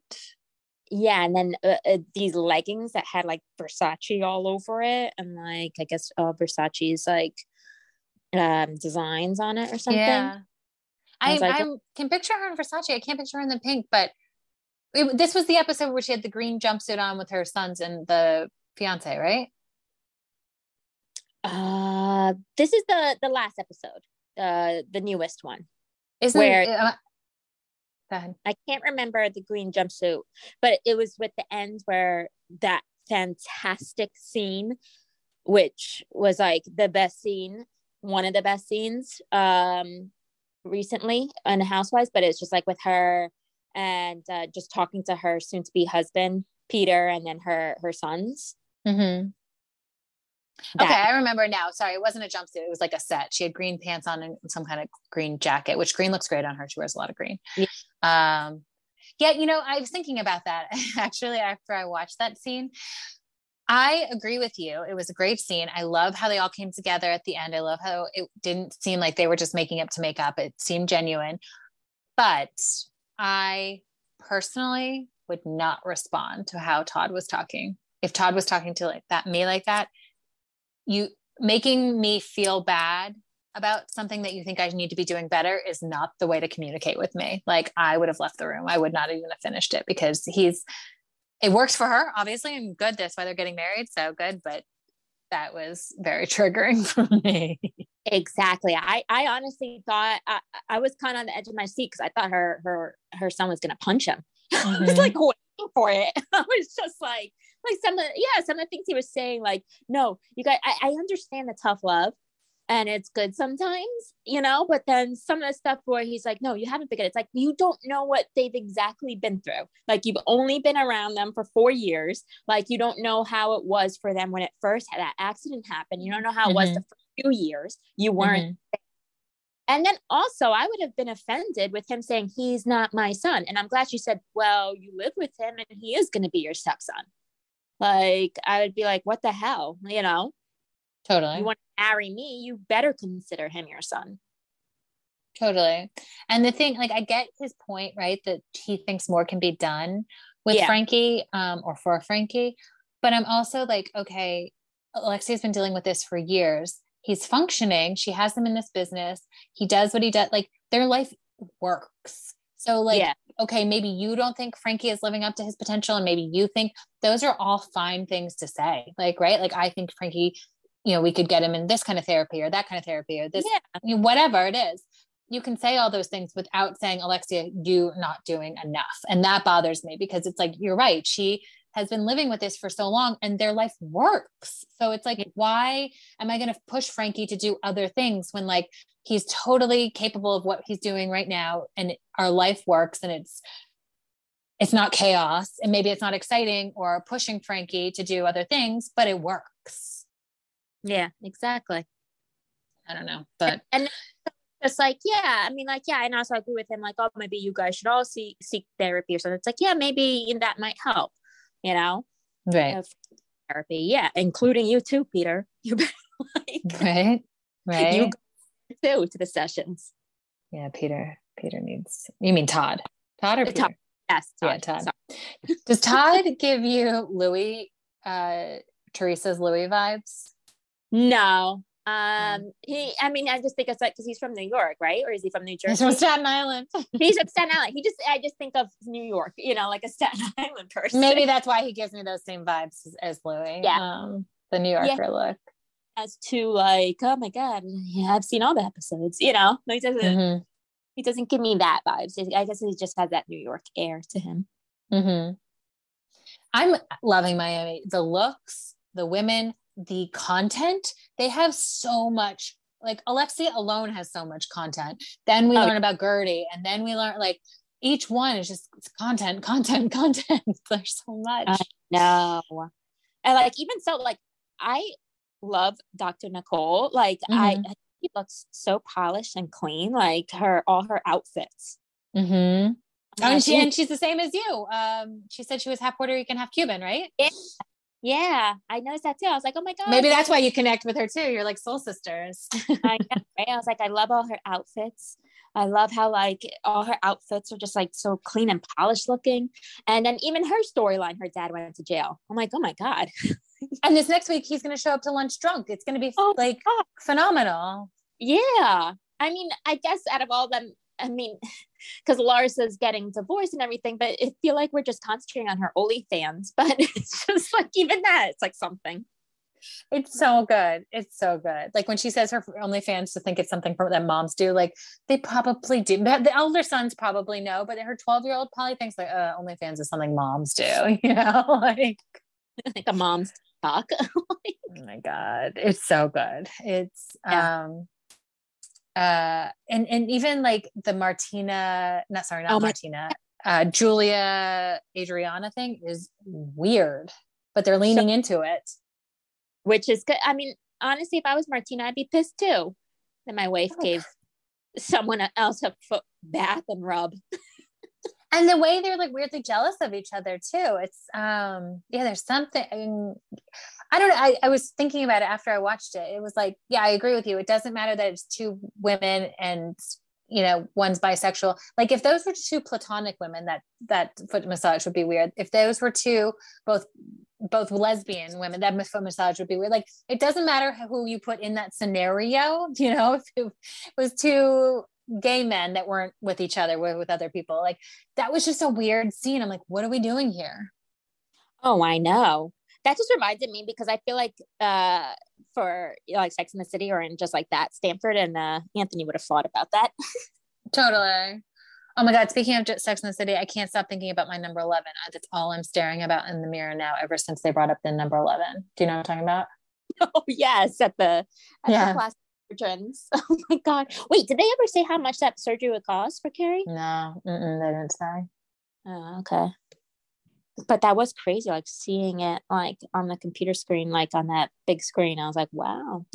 Yeah, and then uh, uh, these leggings that had like Versace all over it, and like I guess uh, Versace's like um, designs on it or something. Yeah, I, I like, I'm, can picture her in Versace. I can't picture her in the pink, but it, this was the episode where she had the green jumpsuit on with her sons and the fiance, right? Uh, this is the the last episode, uh, the newest one. Isn't where? It, uh, Go ahead. I can't remember the green jumpsuit, but it was with the end where that fantastic scene, which was like the best scene, one of the best scenes um, recently on Housewives, but it's just like with her and uh, just talking to her soon-to-be husband, Peter, and then her her sons. Mm-hmm. That. Okay, I remember now. Sorry, it wasn't a jumpsuit. It was like a set. She had green pants on and some kind of green jacket, which green looks great on her. She wears a lot of green. Yeah. Um, Yeah, you know, I was thinking about that actually after I watched that scene. I agree with you. It was a great scene. I love how they all came together at the end. I love how it didn't seem like they were just making up to make up. It seemed genuine. But I personally would not respond to how Todd was talking. If Todd was talking to like that, me like that, you making me feel bad about something that you think I need to be doing better is not the way to communicate with me. Like, I would have left the room. I would not even have finished it, because he's, it works for her, obviously, and good. That's why they're getting married. So good. But that was very triggering for me. Exactly. I, I honestly thought I, I was kind of on the edge of my seat, because I thought her, her, her son was going to punch him. Mm-hmm. I was like waiting for it. I was just like, like some of the, yeah, some of the things he was saying, like, no, you guys, I, I understand the tough love, and it's good sometimes, you know, but then some of the stuff where he's like, no, you haven't been good. It's like, you don't know what they've exactly been through. Like, you've only been around them for four years. Like, you don't know how it was for them when it first had that accident happen. You don't know how it mm-hmm. was the first few years you weren't. Mm-hmm. And then also I would have been offended with him saying, he's not my son. And I'm glad she said, well, you live with him and he is going to be your stepson. Like, I would be like, what the hell, you know? Totally. You want to marry me, you better consider him your son. Totally. And the thing, like, I get his point, right? That he thinks more can be done with yeah. Frankie um, or for Frankie. But I'm also like, okay, Alexia's been dealing with this for years. He's functioning. She has him in this business. He does what he does. Like, their life works. So like, yeah. okay, maybe you don't think Frankie is living up to his potential. And maybe you think, those are all fine things to say. Like, right. Like, I think Frankie, you know, we could get him in this kind of therapy or that kind of therapy or this, yeah. I mean, whatever it is. You can say all those things without saying, Alexia, you not doing enough. And that bothers me, because it's like, you're right. She has been living with this for so long and their life works. So it's like, why am I going to push Frankie to do other things when like, he's totally capable of what he's doing right now, and our life works, and it's, it's not chaos, and maybe it's not exciting or pushing Frankie to do other things, but it works. Yeah, exactly. I don't know, but and, and it's like, yeah, I mean, like, yeah, and also I agree with him, like, oh, maybe you guys should all see, seek therapy or something. It's like, yeah, maybe that might help, you know? Right. If therapy, yeah, including you too, Peter. You better, like, right, right. You go too to the sessions. Yeah, Peter. Peter needs. You mean Todd? Todd or Peter? Todd. Yes, Todd. Yeah, Todd. Does Todd give you Louis, uh, Teresa's Louis vibes? No. Um, he, I mean, I just think it's like, because he's from New York, right? Or is he from New Jersey? He's from Staten Island. He's from Staten Island. He just, I just think of New York, you know, like a Staten Island person. Maybe that's why he gives me those same vibes as, as Louis. Yeah. Um, the New Yorker yeah. look. As to like, oh my God, yeah, I've seen all the episodes, you know? No, he doesn't, mm-hmm. he doesn't give me that vibes. I guess he just has that New York air to him. Mm-hmm. I'm loving Miami. The looks, the women, the content. They have so much, like Alexia alone has so much content. Then we oh. learn about Gertie, and then we learn, like, each one is just content, content, content. There's so much. I know. And like, even so, like, I love Doctor Nicole. Like, mm-hmm. I, I she looks so polished and clean, like her, all her outfits. Mm-hmm. Oh, and, she, and she's the same as you. Um, she said she was half Puerto Rican, half Cuban, right? Yeah. Yeah, I noticed that too. I was like, oh my God. Maybe that's why you connect with her too. You're like soul sisters. I know, right? I was like, I love all her outfits. I love how like all her outfits are just like so clean and polished looking. And then even her storyline, her dad went to jail. I'm like, oh my God. And this next week, he's going to show up to lunch drunk. It's going to be oh, like God. Phenomenal. Yeah. I mean, I guess out of all them, I mean, because Larsa's getting divorced and everything, but I feel like we're just concentrating on her OnlyFans. But it's just like, even that, it's like something. It's so good. It's so good. Like when she says her OnlyFans to think it's something that moms do, like they probably do. The elder sons probably know, but her twelve-year-old probably thinks like uh, OnlyFans is something moms do. You know, like like a mom's talk. Like, oh my God, it's so good. It's yeah. um. Uh, and, and even like the Martina, not sorry, not oh, Martina, uh, Julia, Adriana thing is weird, but they're leaning so, into it. Which is good. I mean, honestly, if I was Martina, I'd be pissed too. That my wife oh. gave someone else a foot bath and rub. And the way they're like weirdly jealous of each other too. It's um yeah, there's something. I mean, I don't know. I, I was thinking about it after I watched it. It was like, yeah, I agree with you. It doesn't matter that it's two women and, you know, one's bisexual. Like if those were two platonic women, that that foot massage would be weird. If those were two both both lesbian women, that foot massage would be weird. Like it doesn't matter who you put in that scenario. You know, if it was two gay men that weren't with each other, were with other people, like that was just a weird scene. I'm like, what are we doing here? Oh, I know. That just reminded me, because I feel like uh for, you know, like Sex and the City or in just like that, Stanford and uh Anthony would have fought about that. Totally. Oh my god, speaking of Sex and the City, I can't stop thinking about my number eleven. That's all I'm staring about in the mirror now ever since they brought up the number eleven. Do you know what I'm talking about? Oh yes, at the at yeah. the class surgeons. Oh my god. Wait, did they ever say how much that surgery would cost for Carrie? No, mm-mm, they didn't say. Oh, okay. But that was crazy, like seeing it like on the computer screen, like on that big screen. I was like, wow.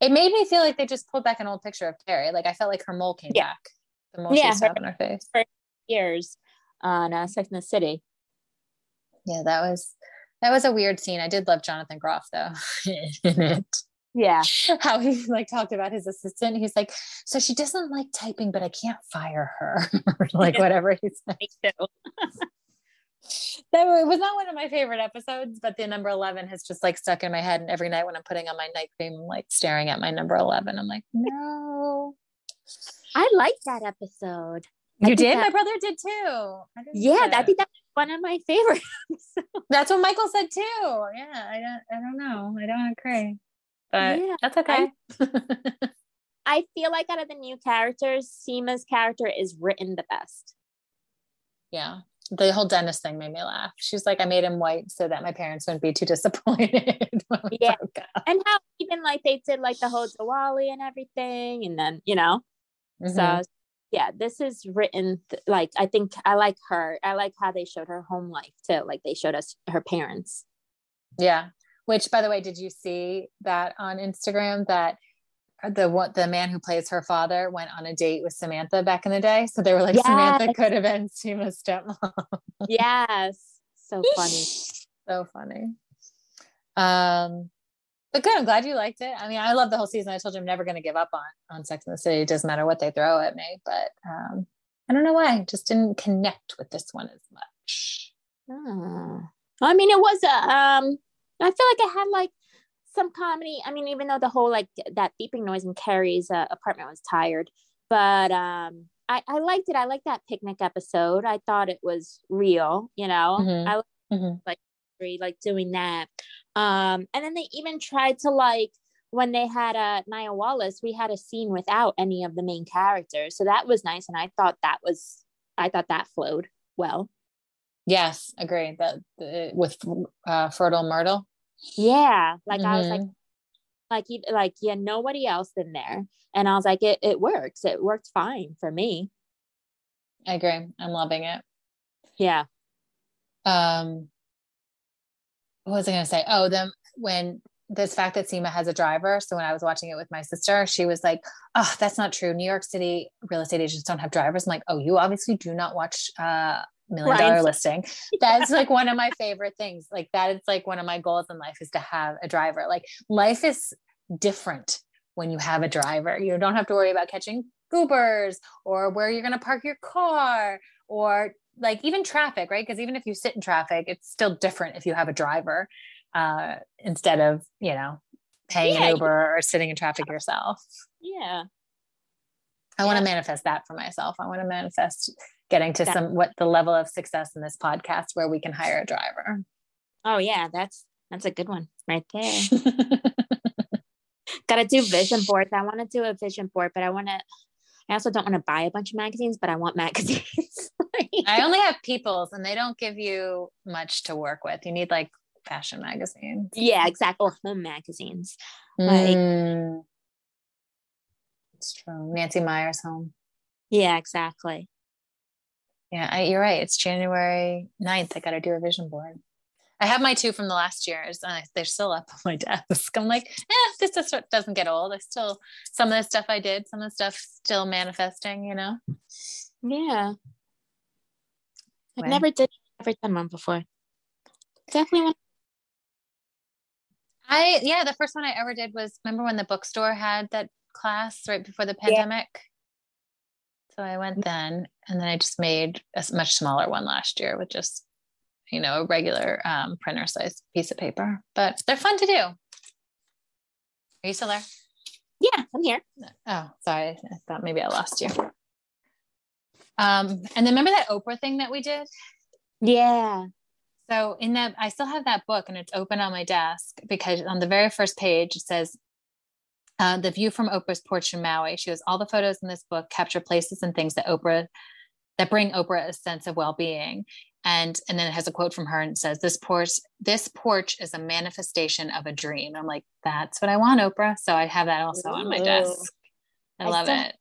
It made me feel like they just pulled back an old picture of Carrie. Like I felt like her mole came yeah. back. The mole yeah, she's her, on her face. For years on uh, Sex and the City. Yeah, that was that was a weird scene. I did love Jonathan Groff though in it. Yeah. How he like talked about his assistant. He's like, so she doesn't like typing, but I can't fire her. Like whatever he said. Me too. That it was not one of my favorite episodes, but the number eleven has just like stuck in my head. And every night when I'm putting on my night cream, I'm like staring at my number eleven. I'm like, no. I liked that episode. You did? That... My brother did too. I yeah, I think that's one of my favorite episodes. That's what Michael said too. Yeah, I don't, I don't know. I don't agree, but yeah, that's okay. I, I feel like out of the new characters, Seema's character is written the best. Yeah. The whole dentist thing made me laugh. She's like, I made him white so that my parents wouldn't be too disappointed. Yeah. And how even like they did like the whole Diwali and everything. And then, you know, mm-hmm. so yeah, this is written. Th- like, I think I like her. I like how they showed her home life too. Like they showed us her parents. Yeah. Which by the way, did you see that on Instagram that the what the man who plays her father went on a date with Samantha back in the day? So they were like, yes. Samantha could have been Seema's stepmom. Yes. So funny. So funny. Um, but good. I'm glad you liked it. I mean, I love the whole season. I told you I'm never going to give up on, on Sex and the City. It doesn't matter what they throw at me, but um, I don't know why. I just didn't connect with this one as much. Oh. I mean, it was, a. Um, I feel like it had like some comedy. I mean, even though the whole like that beeping noise in Carrie's uh, apartment was tired, but um I, I liked it. I liked that picnic episode. I thought it was real, you know. Mm-hmm. I mm-hmm. like like doing that. Um and then they even tried to like when they had uh Nia Wallace, we had a scene without any of the main characters. So that was nice, and I thought that was I thought that flowed well. Yes, agree. That uh, with uh Fertile Myrtle. Yeah, like mm-hmm. I was like like like yeah nobody else in there, and I was like it it works it worked fine for me. I agree. I'm loving it. Yeah. Um what was I gonna say? Oh, then when this fact that Seema has a driver. So when I was watching it with my sister, she was like, oh, that's not true. New York City real estate agents don't have drivers. I'm like, oh, you obviously do not watch uh Million Dollar Listing. That's like one of my favorite things. Like that is like one of my goals in life is to have a driver. Like life is different when you have a driver. You don't have to worry about catching Ubers or where you're going to park your car or like even traffic, right? Because even if you sit in traffic, it's still different if you have a driver uh, instead of, you know, paying yeah, an Uber or sitting in traffic yourself. Yeah. I want to yeah. manifest that for myself. I want to manifest getting to that. some, what the level of success in this podcast where we can hire a driver. Oh yeah. That's, that's a good one right there. Got to do vision boards. I want to do a vision board, but I want to, I also don't want to buy a bunch of magazines, but I want magazines. Like, I only have People's and they don't give you much to work with. You need like fashion magazines. Yeah, exactly. Or home magazines. Like, mm. It's true. Nancy Meyer's home. Yeah, exactly. Yeah, I, you're right. It's January ninth. I got to do a vision board. I have my two from the last year's. And I, they're still up on my desk. I'm like, eh, this just doesn't get old. I still, some of the stuff I did, some of the stuff still manifesting, you know? Yeah. I've never did never done one before. Definitely one. I yeah, the first one I ever did was, remember when the bookstore had that class right before the pandemic? Yeah. So I went then, and then I just made a much smaller one last year with just, you know, a regular um, printer size piece of paper, but they're fun to do. Are you still there? Yeah, I'm here. Oh, sorry. I thought maybe I lost you. Um, and then remember that Oprah thing that we did? Yeah. So in that, I still have that book and it's open on my desk, because on the very first page, it says, Uh, the view from Oprah's porch in Maui. She goes, all the photos in this book capture places and things that Oprah, that bring Oprah a sense of well-being. And, and then it has a quote from her and it says, this porch, this porch is a manifestation of a dream. I'm like, that's what I want, Oprah. So I have that also Ooh. on my desk. I, I love it.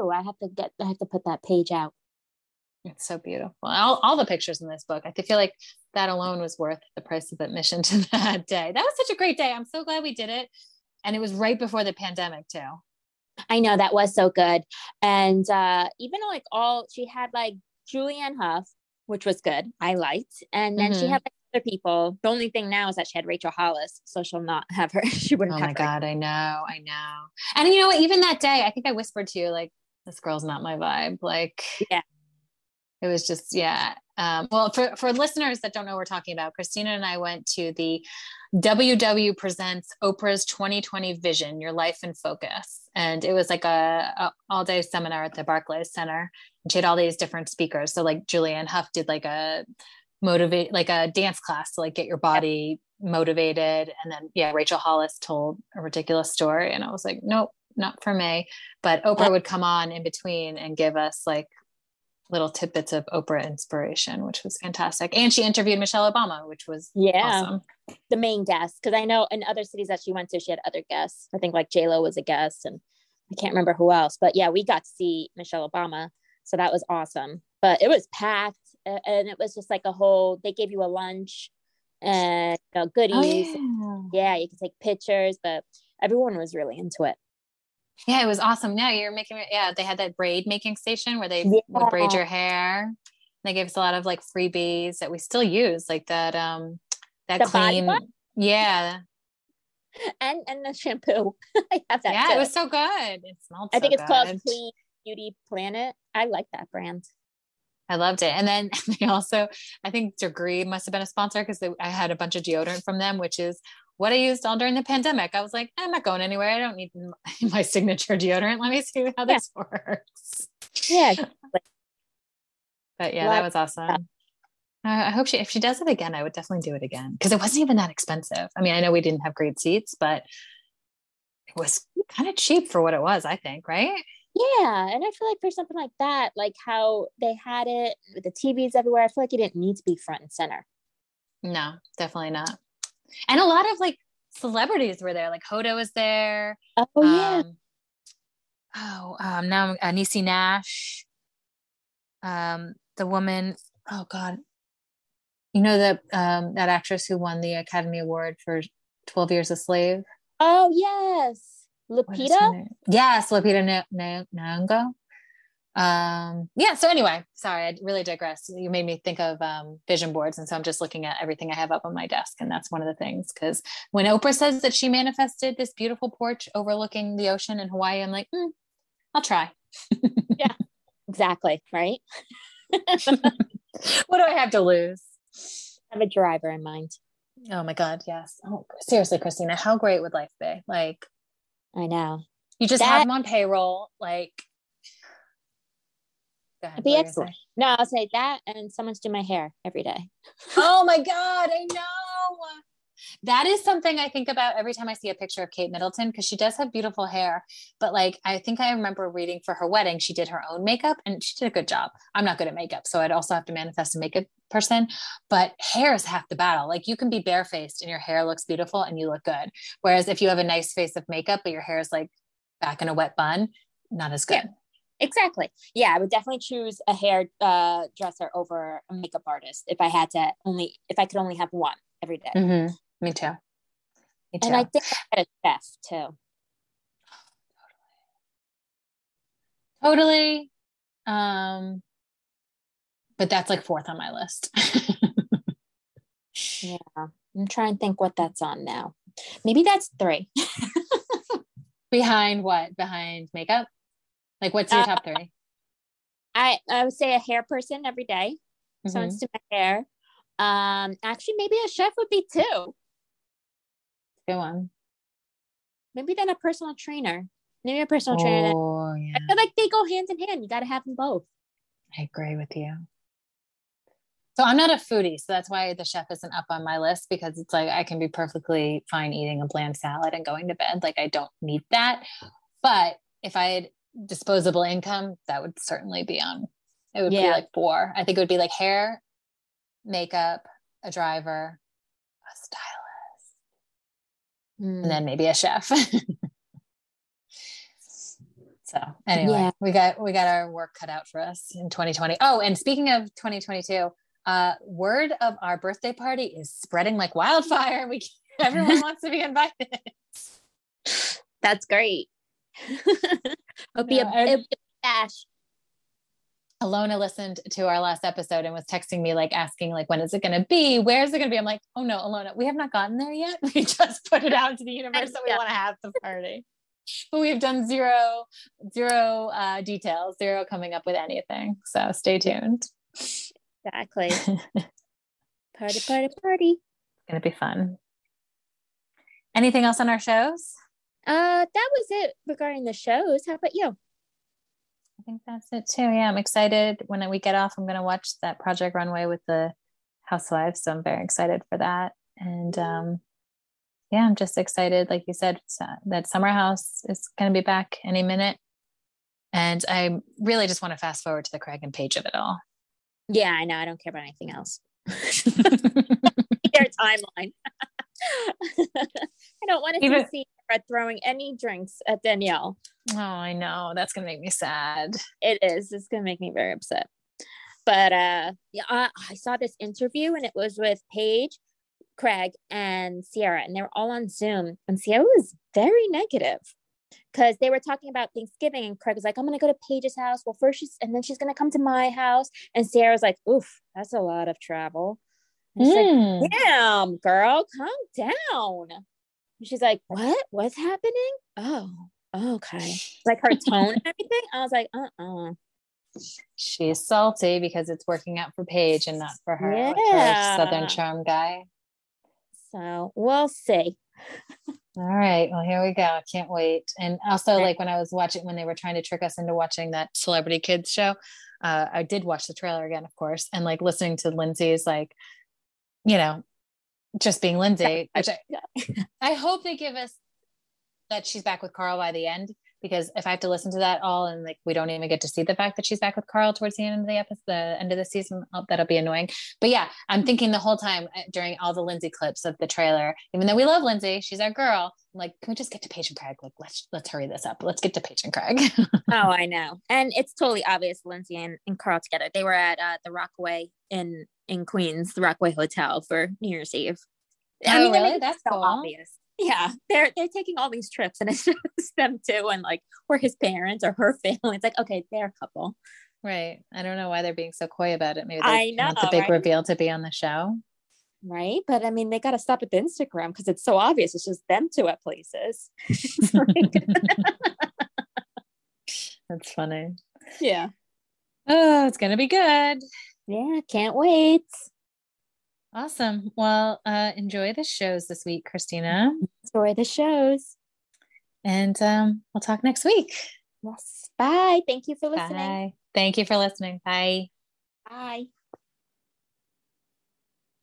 Oh, I have to get, I have to put that page out. It's so beautiful. All, all the pictures in this book. I feel like that alone was worth the price of admission to that day. That was such a great day. I'm so glad we did it. And it was right before the pandemic too. I know, that was so good. And uh, even like all, she had like Julianne Hough, which was good. I liked. And then mm-hmm. she had like other people. The only thing now is that she had Rachel Hollis. So she'll not have her. She wouldn't oh have her. Oh my God. I know. I know. And you know what? Even that day, I think I whispered to you, like, this girl's not my vibe. Like, yeah, it was just, yeah. Um, well, for, for listeners that don't know what we're talking about, Christina and I went to the W W Presents Oprah's twenty twenty Vision, Your Life in Focus. And it was like a, a all day seminar at the Barclays Center. And she had all these different speakers. So like Julianne Hough did like a motivate, like a dance class to like get your body yep. motivated. And then, yeah, Rachel Hollis told a ridiculous story. And I was like, nope, not for me. But Oprah yep. would come on in between and give us like little tidbits of Oprah inspiration, which was fantastic. And she interviewed Michelle Obama, which was yeah, awesome. The main guest. Cause I know in other cities that she went to, she had other guests. I think like J-Lo was a guest and I can't remember who else, but yeah, we got to see Michelle Obama. So that was awesome, but it was packed and it was just like a whole, they gave you a lunch and you know, goodies. Oh, yeah. yeah. You could take pictures, but everyone was really into it. Yeah, it was awesome. Yeah, you're making yeah, they had that braid making station where they yeah. would braid your hair. And they gave us a lot of like freebies that we still use, like that um that the clean yeah. And and the shampoo. I have that. Yeah, too. It was so good. It smelled I so think it's good. Called Clean Beauty Planet. I like that brand. I loved it. And then they also, I think Degree must have been a sponsor because I had a bunch of deodorant from them, which is what I used all during the pandemic. I was like, I'm not going anywhere. I don't need my signature deodorant. Let me see how yeah. this works. Yeah. Exactly. But yeah, that was awesome. I hope she, if she does it again, I would definitely do it again. Cause it wasn't even that expensive. I mean, I know we didn't have great seats, but it was kind of cheap for what it was, I think. Right. Yeah. And I feel like for something like that, like how they had it with the T Vs everywhere, I feel like you didn't need to be front and center. No, definitely not. And a lot of like celebrities were there. Like Hodo was there. Oh um, yeah. Oh, um, now uh, Niecy Nash. Um, the woman. Oh God. You know that um that actress who won the Academy Award for twelve Years a Slave. Oh yes, Lupita. Yes, Lupita Nyong'o. Um, yeah. So anyway, sorry, I really digress. You made me think of, um, vision boards. And so I'm just looking at everything I have up on my desk. And that's one of the things, because when Oprah says that she manifested this beautiful porch overlooking the ocean in Hawaii, I'm like, mm, I'll try. Yeah, exactly. Right. What do I have to lose? I have a driver in mind. Oh my God. Yes. Oh, seriously, Christina, how great would life be? Like, I know you just that- have them on payroll. Like, Ahead, be excellent. No, I'll say that, and someone's doing my hair every day. Oh my God, I know. That is something I think about every time I see a picture of Kate Middleton, because she does have beautiful hair. But like, I think I remember reading for her wedding, she did her own makeup, and she did a good job. I'm not good at makeup, so I'd also have to manifest a makeup person. But hair is half the battle. Like, you can be barefaced, and your hair looks beautiful, and you look good. Whereas if you have a nice face of makeup, but your hair is like back in a wet bun, not as good. Yeah. Exactly. Yeah. I would definitely choose a hair uh, dresser over a makeup artist if I had to only, if I could only have one every day. Mm-hmm. Me too. Me too. And I think I had a chef too. Totally. Totally. Um, but that's like fourth on my list. Yeah. I'm trying to think what that's on now. Maybe that's three. Behind what? Behind makeup? Like what's your uh, top three? I, I would say a hair person every day. Mm-hmm. Someone's doing my hair. Um, actually maybe a chef would be two. Good one. Maybe then a personal trainer. Maybe a personal oh, trainer. That, yeah. I feel like they go hand in hand. You got to have them both. I agree with you. So I'm not a foodie. So that's why the chef isn't up on my list, because it's like, I can be perfectly fine eating a bland salad and going to bed. Like I don't need that. But if I had disposable income, that would certainly be on, it would yeah. be like four. I think it would be like hair, makeup, a driver, a stylist, mm. and then maybe a chef. So anyway, yeah. we got, we got our work cut out for us in twenty twenty. Oh, and speaking of twenty twenty-two, uh, word of our birthday party is spreading like wildfire. We everyone wants to be invited. That's great. It'll be no, a, it'll be a bash. Alona listened to our last episode and was texting me, like asking, like, when is it going to be? Where is it going to be? I'm like, oh no, Alona, we have not gotten there yet. We just put it out into the universe that we want to have the party. But we've done zero, zero uh, details, zero coming up with anything. So stay tuned. Exactly. Party, party, party. It's going to be fun. Anything else on our shows? Uh, that was it regarding the shows. How about you? I think that's it too. Yeah, I'm excited. When we get off, I'm going to watch that Project Runway with the Housewives. So I'm very excited for that. And um, yeah, I'm just excited. Like you said, uh, that Summer House is going to be back any minute. And I really just want to fast forward to the Craig and Paige of it all. Yeah, I know. I don't care about anything else. Their timeline. I don't want to Even- see her throwing any drinks at Danielle. Oh, I know. That's going to make me sad. It is. It's going to make me very upset. But uh, yeah, I, I saw this interview and it was with Paige, Craig, and Sierra, and they were all on Zoom. And Sierra was very negative because they were talking about Thanksgiving, and Craig was like, I'm going to go to Paige's house. Well, first she's, and then she's going to come to my house. And Sierra's like, oof, that's a lot of travel. And she's mm. like, damn, girl, calm down. And she's like, what? What's happening? Oh. Oh, okay. Like her tone and everything. I was like, uh-uh. She's salty because it's working out for Paige and not for her, yeah. with her Southern charm guy. So we'll see. All right. Well, here we go. I can't wait. And also, like when I was watching, when they were trying to trick us into watching that Celebrity Kids show, uh, I did watch the trailer again, of course. And like listening to Lindsay's, like, you know, just being Lindsay, which I, I hope they give us that she's back with Carl by the end, because if I have to listen to that all and like we don't even get to see the fact that she's back with Carl towards the end of the episode, the end of the season, that'll be annoying. But yeah, I'm thinking the whole time during all the Lindsay clips of the trailer, even though we love Lindsay, she's our girl. I'm like, can we just get to Paige and Craig? Like, let's let's hurry this up. Let's get to Paige and Craig. Oh, I know, and it's totally obvious Lindsay and, and Carl together. They were at uh, the Rockaway in in Queens, the Rockaway Hotel for New Year's Eve. Oh, I mean, really? That That's so cool. Obvious. Yeah, they're they're taking all these trips and it's just them too, and like, or his parents or her family. It's like, okay, they're a couple. Right. I don't know why they're being so coy about it. Maybe they know, want the big right? reveal to be on the show. Right. But I mean, they got to stop at the Instagram because it's so obvious. It's just them two at places. That's funny. Yeah. Oh, it's going to be good. Yeah. Can't wait. Awesome. Well, uh, enjoy the shows this week, Christina. Enjoy the shows. And um, we'll talk next week. Yes. Bye. Thank you for listening. Bye. Thank you for listening. Bye. Bye.